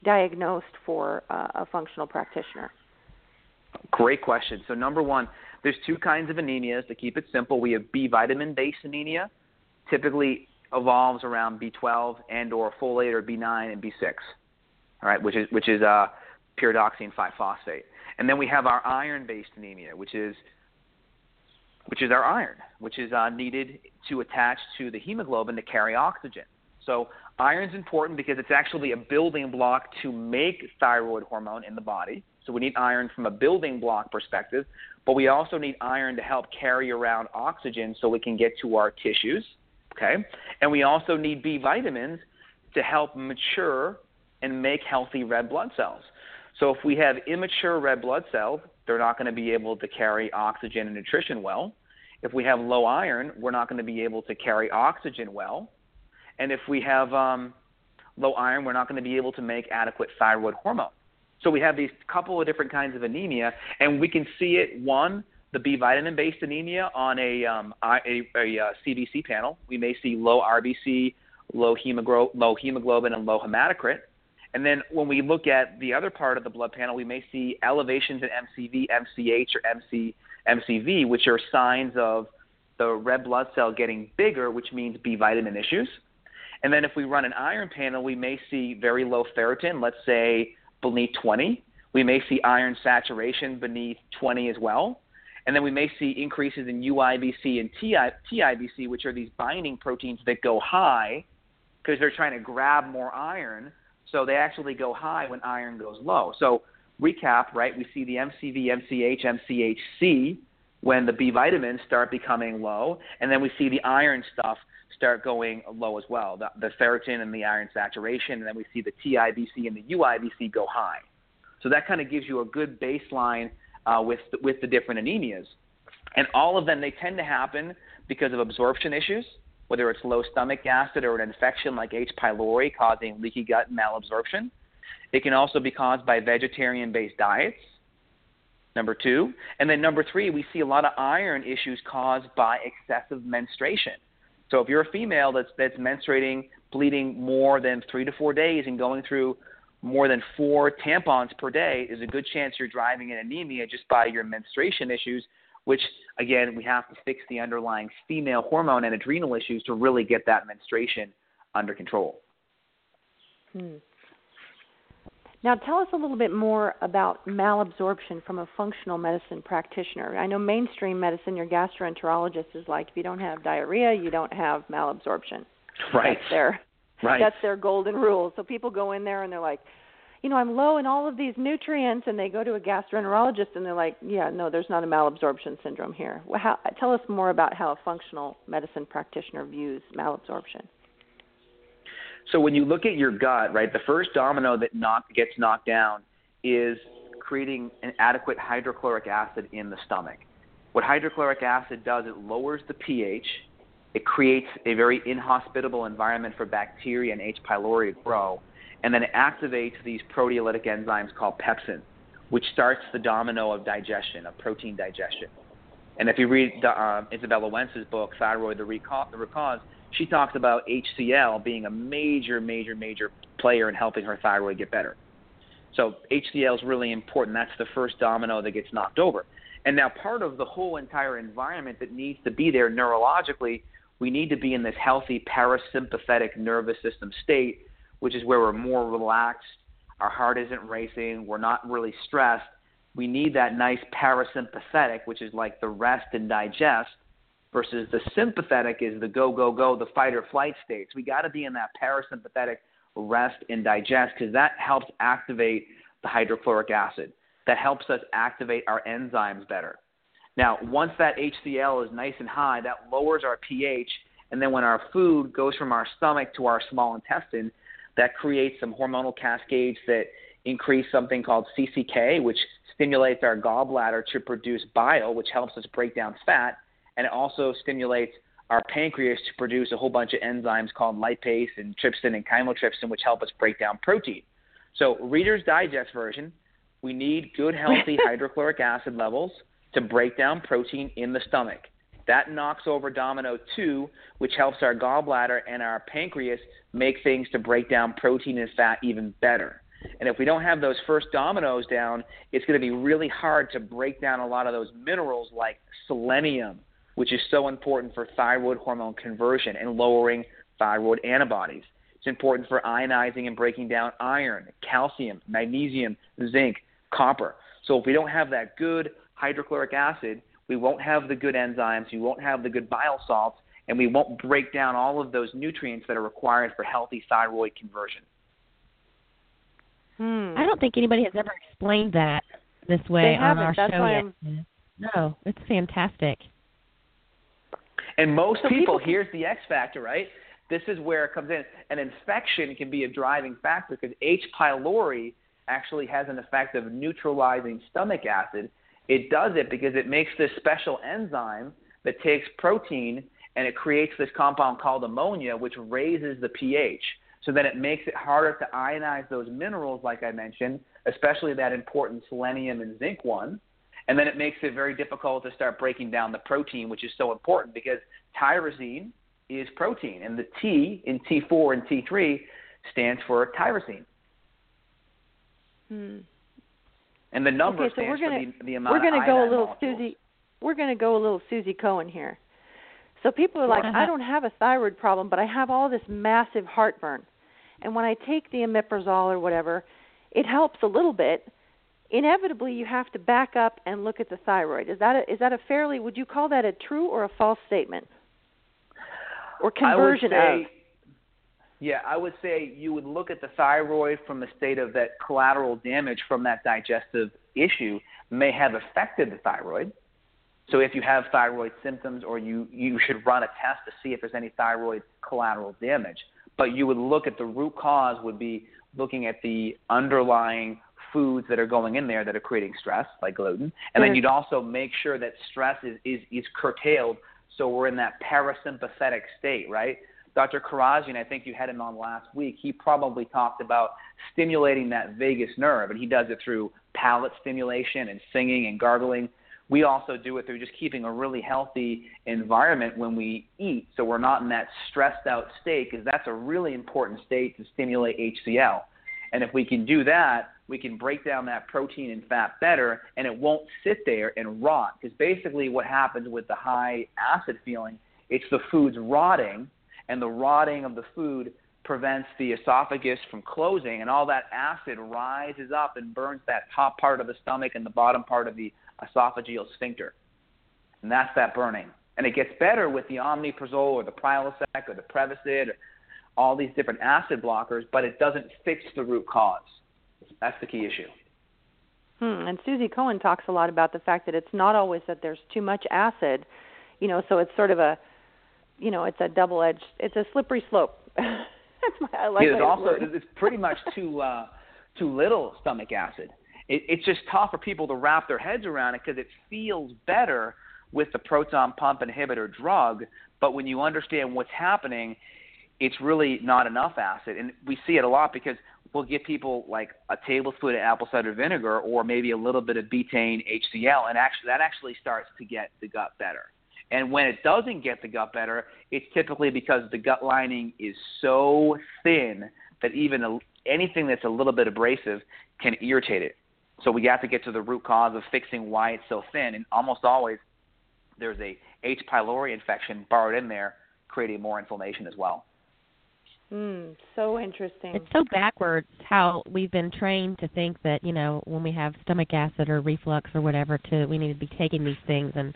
diagnosed for a functional practitioner. Great question. So number one, there's two kinds of anemias. To keep it simple, we have B vitamin-based anemia, typically evolves around B12 and or folate or B9 and B6, all right, which is pyridoxine 5-phosphate. And then we have our iron-based anemia, which is our iron, which is needed to attach to the hemoglobin to carry oxygen. So iron's important because it's actually a building block to make thyroid hormone in the body. So we need iron from a building block perspective, but we also need iron to help carry around oxygen so we can get to our tissues, okay? And we also need B vitamins to help mature and make healthy red blood cells. So if we have immature red blood cells, they're not going to be able to carry oxygen and nutrition well. If we have low iron, we're not going to be able to carry oxygen well. And if we have low iron, we're not going to be able to make adequate thyroid hormone. So we have these couple of different kinds of anemia, and we can see it, one, the B vitamin-based anemia on a CBC panel. We may see low RBC, low hemoglobin, and low hematocrit. And then when we look at the other part of the blood panel, we may see elevations in MCV, MCH, or MCV, which are signs of the red blood cell getting bigger, which means B vitamin issues. And then if we run an iron panel, we may see very low ferritin, let's say beneath 20. We may see iron saturation beneath 20 as well. And then we may see increases in UIBC and TIBC, which are these binding proteins that go high because they're trying to grab more iron. So they actually go high when iron goes low. So recap, right, we see the MCV, MCH, MCHC when the B vitamins start becoming low, and then we see the iron stuff start going low as well, the ferritin and the iron saturation, and then we see the TIBC and the UIBC go high. So that kind of gives you a good baseline with the different anemias. And all of them, they tend to happen because of absorption issues, whether it's low stomach acid or an infection like H. pylori causing leaky gut malabsorption. It can also be caused by vegetarian-based diets, number two. And then number three, we see a lot of iron issues caused by excessive menstruation. So if you're a female that's menstruating, bleeding more than 3 to 4 days and going through more than 4 tampons per day, there's a good chance you're driving an anemia just by your menstruation issues, which, again, we have to fix the underlying female hormone and adrenal issues to really get that menstruation under control. Now tell us a little bit more about malabsorption from a functional medicine practitioner. I know mainstream medicine, your gastroenterologist is like, if you don't have diarrhea, you don't have malabsorption. Right. That's their golden rule. So people go in there and they're like, you know, I'm low in all of these nutrients, and they go to a gastroenterologist, and they're like, yeah, no, there's not a malabsorption syndrome here. Well, tell us more about how a functional medicine practitioner views malabsorption. So when you look at your gut, right, the first domino that gets knocked down is creating an adequate hydrochloric acid in the stomach. What hydrochloric acid does, it lowers the pH. It creates a very inhospitable environment for bacteria and H. pylori to grow. And then it activates these proteolytic enzymes called pepsin, which starts the domino of digestion, of protein digestion. And if you read Isabella Wentz's book, Thyroid, the Root Cause, she talks about HCL being a major, major, major player in helping her thyroid get better. So HCL is really important. That's the first domino that gets knocked over. And now part of the whole entire environment that needs to be there neurologically, we need to be in this healthy parasympathetic nervous system state, which is where we're more relaxed, our heart isn't racing, we're not really stressed. We need that nice parasympathetic, which is like the rest and digest, versus the sympathetic is the go, go, go, the fight or flight states. We got to be in that parasympathetic rest and digest because that helps activate the hydrochloric acid. That helps us activate our enzymes better. Now, once that HCL is nice and high, that lowers our pH, and then when our food goes from our stomach to our small intestine, that creates some hormonal cascades that increase something called CCK, which stimulates our gallbladder to produce bile, which helps us break down fat, and it also stimulates our pancreas to produce a whole bunch of enzymes called lipase and trypsin and chymotrypsin, which help us break down protein. So Reader's Digest version, we need good, healthy hydrochloric acid levels to break down protein in the stomach. That knocks over domino 2, which helps our gallbladder and our pancreas make things to break down protein and fat even better. And if we don't have those first dominoes down, it's going to be really hard to break down a lot of those minerals like selenium, which is so important for thyroid hormone conversion and lowering thyroid antibodies. It's important for ionizing and breaking down iron, calcium, magnesium, zinc, copper. So if we don't have that good hydrochloric acid, we won't have the good enzymes, we won't have the good bile salts, and we won't break down all of those nutrients that are required for healthy thyroid conversion. I don't think anybody has ever explained that this way on our show yet. No, it's fantastic. And most people, here's the X factor, right? This is where it comes in. An infection can be a driving factor because H. pylori actually has an effect of neutralizing stomach acid. It does it because it makes this special enzyme that takes protein and it creates this compound called ammonia, which raises the pH. So then it makes it harder to ionize those minerals, like I mentioned, especially that important selenium and zinc one. And then it makes it very difficult to start breaking down the protein, which is so important because tyrosine is protein. And the T in T4 and T3 stands for tyrosine. And the number stands for the amount of iodine molecules. We're going to go a little Susie Cohen here. So people are like, I don't have a thyroid problem, but I have all this massive heartburn. And when I take the omeprazole or whatever, it helps a little bit. Inevitably, you have to back up and look at the thyroid. Is that a fairly, would you call that a true or a false statement? Or conversion of? Yeah, I would say you would look at the thyroid from the state of that collateral damage from that digestive issue may have affected the thyroid. So if you have thyroid symptoms, or you should run a test to see if there's any thyroid collateral damage. But you would look at the root cause would be looking at the underlying foods that are going in there that are creating stress, like gluten. And then you'd also make sure that stress is curtailed, so we're in that parasympathetic state, right? Dr. Karajian, I think you had him on last week, he probably talked about stimulating that vagus nerve, and he does it through palate stimulation and singing and gargling. We also do it through just keeping a really healthy environment when we eat, so we're not in that stressed out state, because that's a really important state to stimulate HCL. And if we can do that, we can break down that protein and fat better, and it won't sit there and rot. Because basically what happens with the high acid feeling, it's the food's rotting, and the rotting of the food prevents the esophagus from closing, and all that acid rises up and burns that top part of the stomach and the bottom part of the esophageal sphincter. And that's that burning. And it gets better with the omeprazole or the Prilosec or the Prevacid, or all these different acid blockers, but it doesn't fix the root cause. That's the key issue. And Susie Cohen talks a lot about the fact that it's not always that there's too much acid, you know, so it's sort of a, you know, it's a double-edged, it's a slippery slope. It's pretty much too little stomach acid. It's just tough for people to wrap their heads around it because it feels better with the proton pump inhibitor drug, but when you understand what's happening, it's really not enough acid. And we see it a lot because we'll give people like a tablespoon of apple cider vinegar or maybe a little bit of betaine HCL, and actually that actually starts to get the gut better. And when it doesn't get the gut better, it's typically because the gut lining is so thin that even anything that's a little bit abrasive can irritate it. So we have to get to the root cause of fixing why it's so thin. And almost always there's a H. pylori infection borrowed in there, creating more inflammation as well. So interesting. It's so backwards how we've been trained to think that, you know, when we have stomach acid or reflux or whatever, we need to be taking these things, and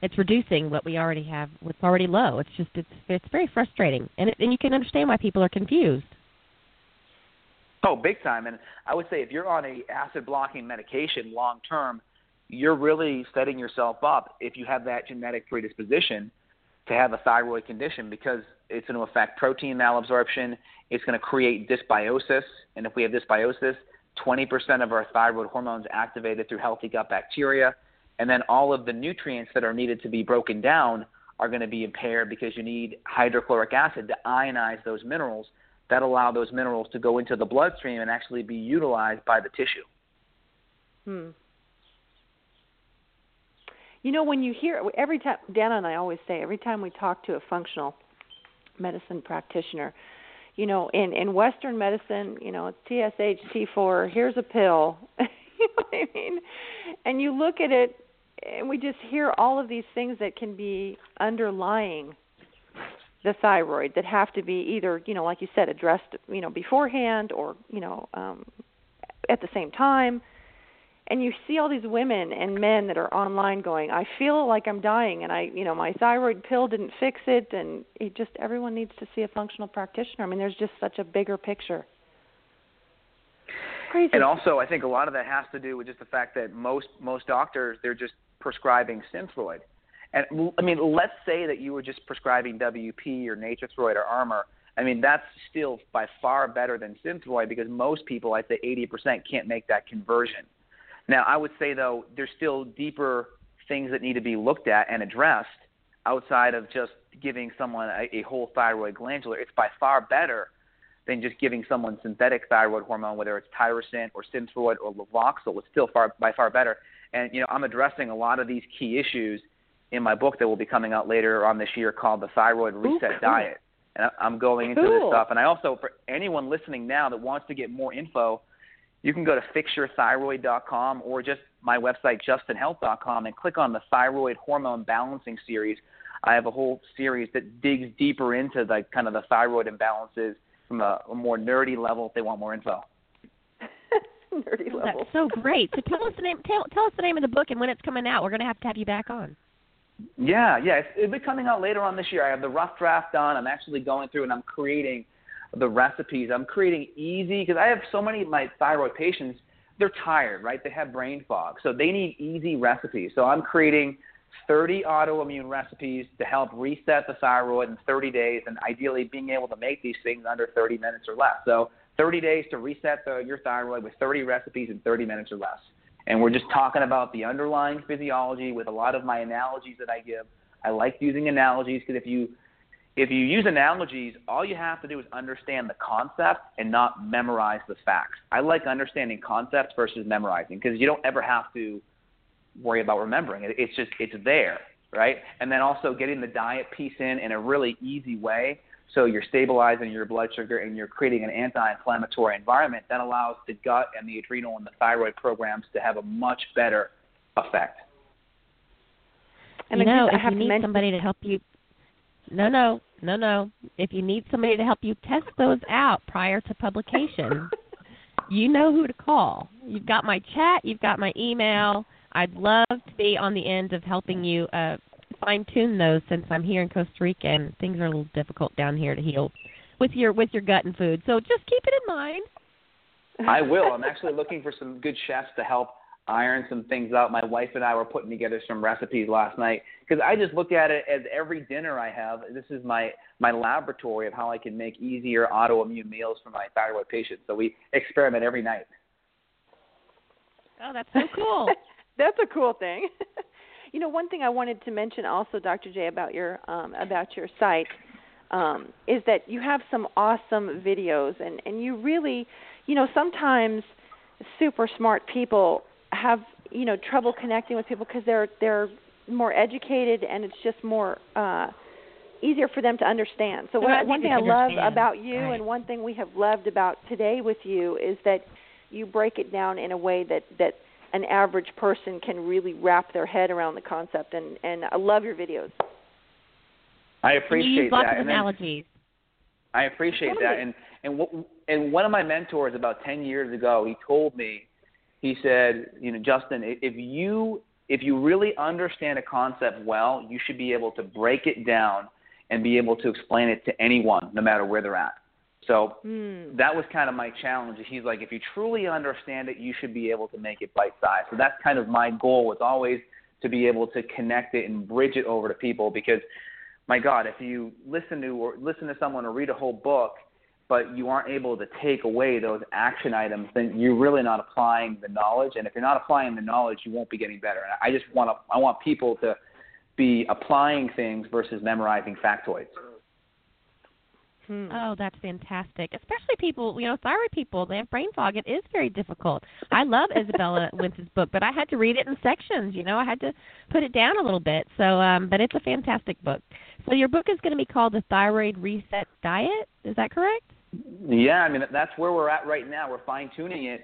it's reducing what we already have, what's already low. It's just it's very frustrating, and you can understand why people are confused. Oh, big time. And I would say if you're on a acid blocking medication long term, you're really setting yourself up if you have that genetic predisposition to have a thyroid condition, because it's going to affect protein malabsorption. It's going to create dysbiosis. And if we have dysbiosis, 20% of our thyroid hormones activated through healthy gut bacteria. And then all of the nutrients that are needed to be broken down are going to be impaired because you need hydrochloric acid to ionize those minerals that allow those minerals to go into the bloodstream and actually be utilized by the tissue. You know, when you hear, every time, Dana and I always say, every time we talk to a functional medicine practitioner, you know, in Western medicine, you know, it's TSH, T4, here's a pill, you know what I mean? And you look at it, and we just hear all of these things that can be underlying the thyroid that have to be either, you know, like you said, addressed, you know, beforehand or, you know, at the same time. And you see all these women and men that are online going, I feel like I'm dying, and I, you know, my thyroid pill didn't fix it, and it just, everyone needs to see a functional practitioner. I mean, there's just such a bigger picture. Crazy. And also, I think a lot of that has to do with just the fact that most doctors, they're just prescribing Synthroid. And I mean, let's say that you were just prescribing WP or Natrothroid or Armor. I mean, that's still by far better than Synthroid, because most people, I'd say 80%, can't make that conversion. Now, I would say, though, there's still deeper things that need to be looked at and addressed outside of just giving someone a whole thyroid glandular. It's by far better than just giving someone synthetic thyroid hormone, whether it's tyrosine or Synthroid or Lavoxyl. It's still by far better. And, you know, I'm addressing a lot of these key issues in my book that will be coming out later on this year called The Thyroid Reset Diet. And I'm going into this stuff. And I also, for anyone listening now that wants to get more info, you can go to fixyourthyroid.com or just my website, justinhealth.com, and click on the Thyroid Hormone Balancing Series. I have a whole series that digs deeper into the kind of the thyroid imbalances from a more nerdy level if they want more info. Nerdy level. That's so great. So tell us the name of the book and when it's coming out. We're going to have you back on. Yeah. It'll be coming out later on this year. I have the rough draft done. I'm actually going through and I'm creating the recipes. I'm creating easy, because I have so many of my thyroid patients, they're tired, right? They have brain fog. So they need easy recipes. So I'm creating 30 autoimmune recipes to help reset the thyroid in 30 days, and ideally being able to make these things under 30 minutes or less. So 30 days to reset your thyroid with 30 recipes in 30 minutes or less. And we're just talking about the underlying physiology with a lot of my analogies that I give. I like using analogies, because if you use analogies, all you have to do is understand the concept and not memorize the facts. I like understanding concepts versus memorizing, because you don't ever have to worry about remembering it. It's just, it's there, right? And then also getting the diet piece in a really easy way, so you're stabilizing your blood sugar and you're creating an anti-inflammatory environment that allows the gut and the adrenal and the thyroid programs to have a much better effect. And you know, if you need somebody to help you, if you need somebody to help you test those out prior to publication, you know who to call. You've got my chat. You've got my email. I'd love to be on the end of helping you fine-tune those, since I'm here in Costa Rica and things are a little difficult down here to heal with your gut and food. So just keep it in mind. I will. I'm actually looking for some good chefs to help iron some things out. My wife and I were putting together some recipes last night, because I just look at it as every dinner I have, this is my laboratory of how I can make easier autoimmune meals for my thyroid patients. So we experiment every night. Oh, that's so cool. That's a cool thing. You know, one thing I wanted to mention also, Dr. J, about your site is that you have some awesome videos, and you really, you know, sometimes super smart people have, you know, trouble connecting with people because they're more educated, and it's just more easier for them to understand. So one thing I love about you, right, and one thing we have loved about today with you is that you break it down in a way that an average person can really wrap their head around the concept, and I love your videos. I appreciate that. Analogies. I appreciate that. And one of my mentors about 10 years ago, he told me, he said, you know, Justin, if you really understand a concept well, you should be able to break it down and be able to explain it to anyone, no matter where they're at. So that was kind of my challenge. He's like, if you truly understand it, you should be able to make it bite-sized. So that's kind of my goal, was always to be able to connect it and bridge it over to people, because, my God, if you listen to someone or read a whole book, but you aren't able to take away those action items, then you're really not applying the knowledge. And if you're not applying the knowledge, you won't be getting better. And I want people to be applying things versus memorizing factoids. Oh, that's fantastic. Especially people, you know, thyroid people, they have brain fog. It is very difficult. I love Isabella Wentz's book, but I had to read it in sections. You know, I had to put it down a little bit. So, but it's a fantastic book. So your book is going to be called The Thyroid Reset Diet. Is that correct? Yeah, I mean, that's where we're at right now. We're fine-tuning it,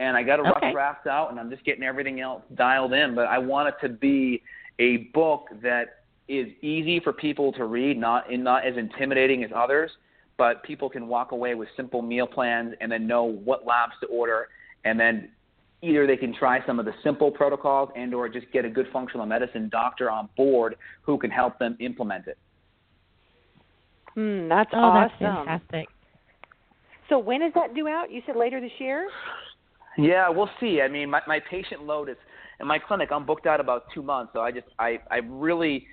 and I got a rough draft out, and I'm just getting everything else dialed in. But I want it to be a book that is easy for people to read, not as intimidating as others, but people can walk away with simple meal plans and then know what labs to order, and then either they can try some of the simple protocols and or just get a good functional medicine doctor on board who can help them implement it. That's awesome. That's fantastic. So when is that due out? You said later this year? Yeah, we'll see. I mean, my patient load is – in my clinic, I'm booked out about 2 months, so I really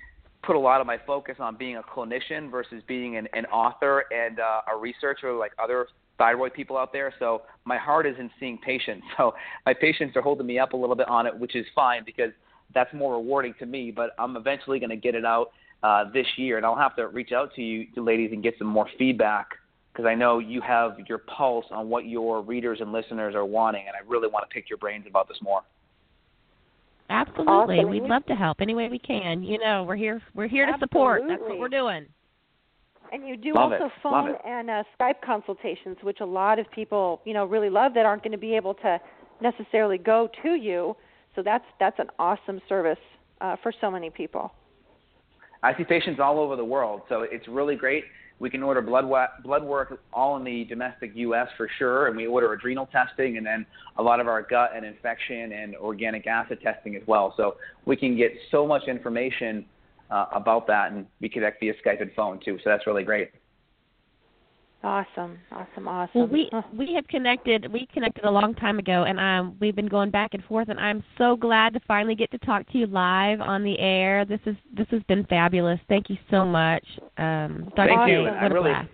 put a lot of my focus on being a clinician versus being an author and a researcher like other thyroid people out there. So my heart is in seeing patients. So my patients are holding me up a little bit on it, which is fine because that's more rewarding to me, but I'm eventually going to get it out this year, and I'll have to reach out to you ladies and get some more feedback, because I know you have your pulse on what your readers and listeners are wanting, and I really want to pick your brains about this more. Absolutely. We'd love to help any way we can. You know, we're here to support. That's what we're doing. And you do love also it. Phone and Skype consultations, which a lot of people, you know, really love that aren't going to be able to necessarily go to you. So that's an awesome service for so many people. I see patients all over the world, so it's really great. We can order blood work all in the domestic U.S. for sure, and we order adrenal testing and then a lot of our gut and infection and organic acid testing as well. So we can get so much information about that, and we connect via Skype and phone too, so that's really great. Awesome. Well, we have connected. We connected a long time ago, and we've been going back and forth. And I'm so glad to finally get to talk to you live on the air. This has been fabulous. Thank you so much, Dr. Thank you. What a blast.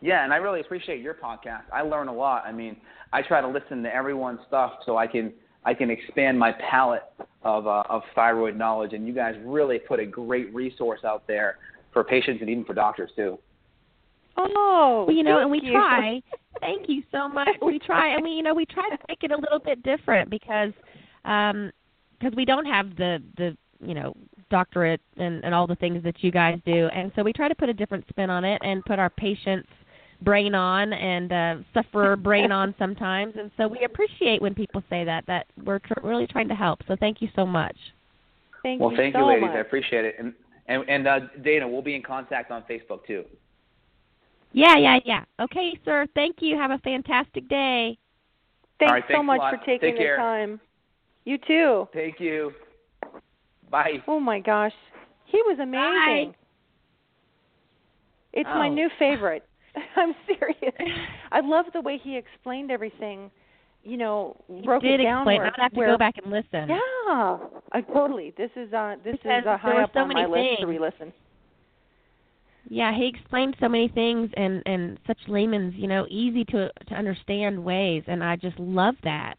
Yeah, and I really appreciate your podcast. I learn a lot. I mean, I try to listen to everyone's stuff so I can expand my palette of thyroid knowledge. And you guys really put a great resource out there for patients and even for doctors too. Oh, well, you know, and we try. Thank you so much. We try, and we try to make it a little bit different because we don't have the doctorate and all the things that you guys do, and so we try to put a different spin on it and put our patients' brain on and sufferer brain on sometimes, and so we appreciate when people say that we're really trying to help. So thank you so much. Thank you, ladies. I appreciate it, and Dana, we'll be in contact on Facebook too. Yeah. Okay, sir. Thank you. Have a fantastic day. Thanks so much for taking the time. You too. Thank you. Bye. Oh, my gosh. He was amazing. Bye. It's my new favorite. I'm serious. I love the way he explained everything. He broke it down. I'd have to go back and listen. Yeah, totally. This is high up on my list to re-listen. Yeah, he explained so many things in such layman's, easy to understand ways, and I just love that.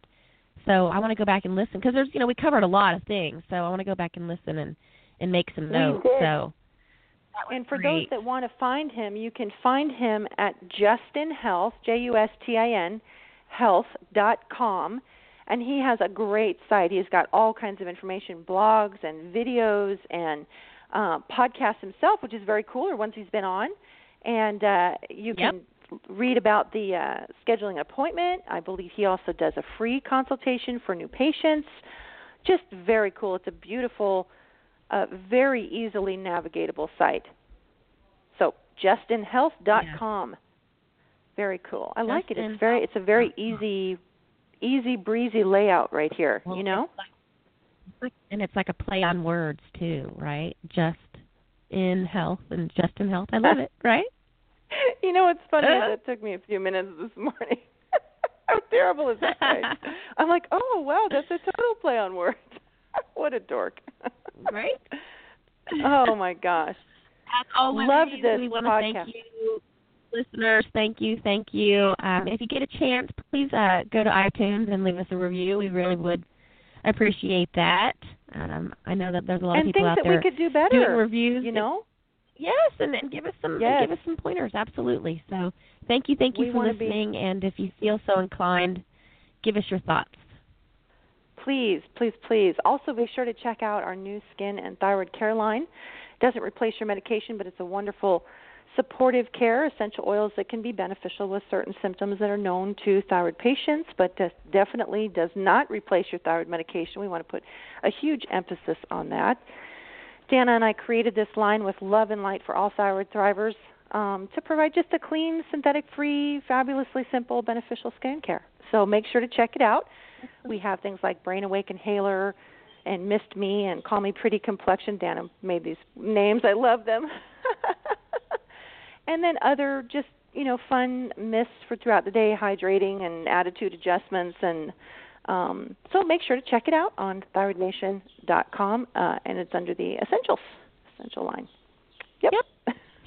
So I want to go back and listen because there's, we covered a lot of things. So I want to go back and listen and make some notes. So, and for those that want to find him, you can find him at Justin Health, JustinHealth.com, and he has a great site. He's got all kinds of information, blogs and videos and podcast himself, which is very cool, or ones he's been on, and you can read about the scheduling appointment. I believe he also does a free consultation for new patients. Just very cool. It's a beautiful, very easily navigatable site. So justinhealth.com. Yeah. Very cool. I like it. It's a very easy breezy layout right here. And it's like a play on words, too, right? Just in health and Justin Health. I love it, right? You know what's funny? That took me a few minutes this morning. How terrible is that? Right? I'm like, oh, wow, that's a total play on words. What a dork. Right? Oh, my gosh. As always, we want to thank you, listeners. Thank you. If you get a chance, please go to iTunes and leave us a review. We really would appreciate that. I know that there's a lot of people out there and things that we could do better. Doing reviews, Yes, and give us some pointers. Absolutely. So thank you for listening. And if you feel so inclined, give us your thoughts. Please. Also, be sure to check out our new skin and thyroid care line. It doesn't replace your medication, but it's a wonderful supportive care, essential oils that can be beneficial with certain symptoms that are known to thyroid patients, but definitely does not replace your thyroid medication. We want to put a huge emphasis on that. Dana and I created this line with love and light for all thyroid thrivers to provide just a clean, synthetic-free, fabulously simple, beneficial skin care. So make sure to check it out. We have things like Brain Awake Inhaler and Missed Me and Call Me Pretty Complexion. Dana made these names. I love them. And then other just, you know, fun mists for throughout the day, hydrating and attitude adjustments. And so make sure to check it out on ThyroidNation.com, and it's under the Essential line. Yep.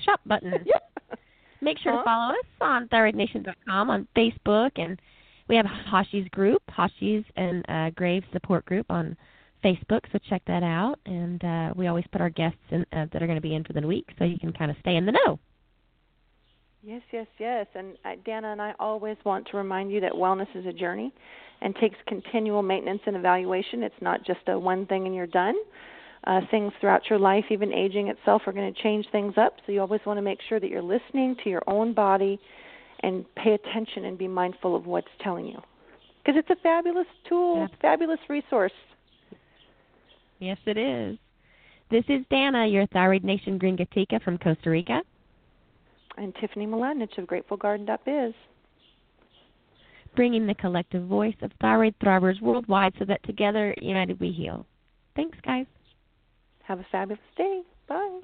Shop button. Yep. Make sure to follow us on ThyroidNation.com, on Facebook, and we have Hashi's group, Hashi's and Graves support group on Facebook, so check that out. And we always put our guests in, that are going to be in for the week, so you can kind of stay in the know. Yes. And Dana and I always want to remind you that wellness is a journey and takes continual maintenance and evaluation. It's not just a one thing and you're done. Things throughout your life, even aging itself, are going to change things up. So you always want to make sure that you're listening to your own body and pay attention and be mindful of what's telling you, because it's a fabulous tool, fabulous resource. Yes, it is. This is Dana, your Thyroid Nation Green Gatica from Costa Rica. And Tiffany Milanich of GratefulGarden.biz. Bringing the collective voice of thyroid thrivers worldwide so that together, united, we heal. Thanks, guys. Have a fabulous day. Bye.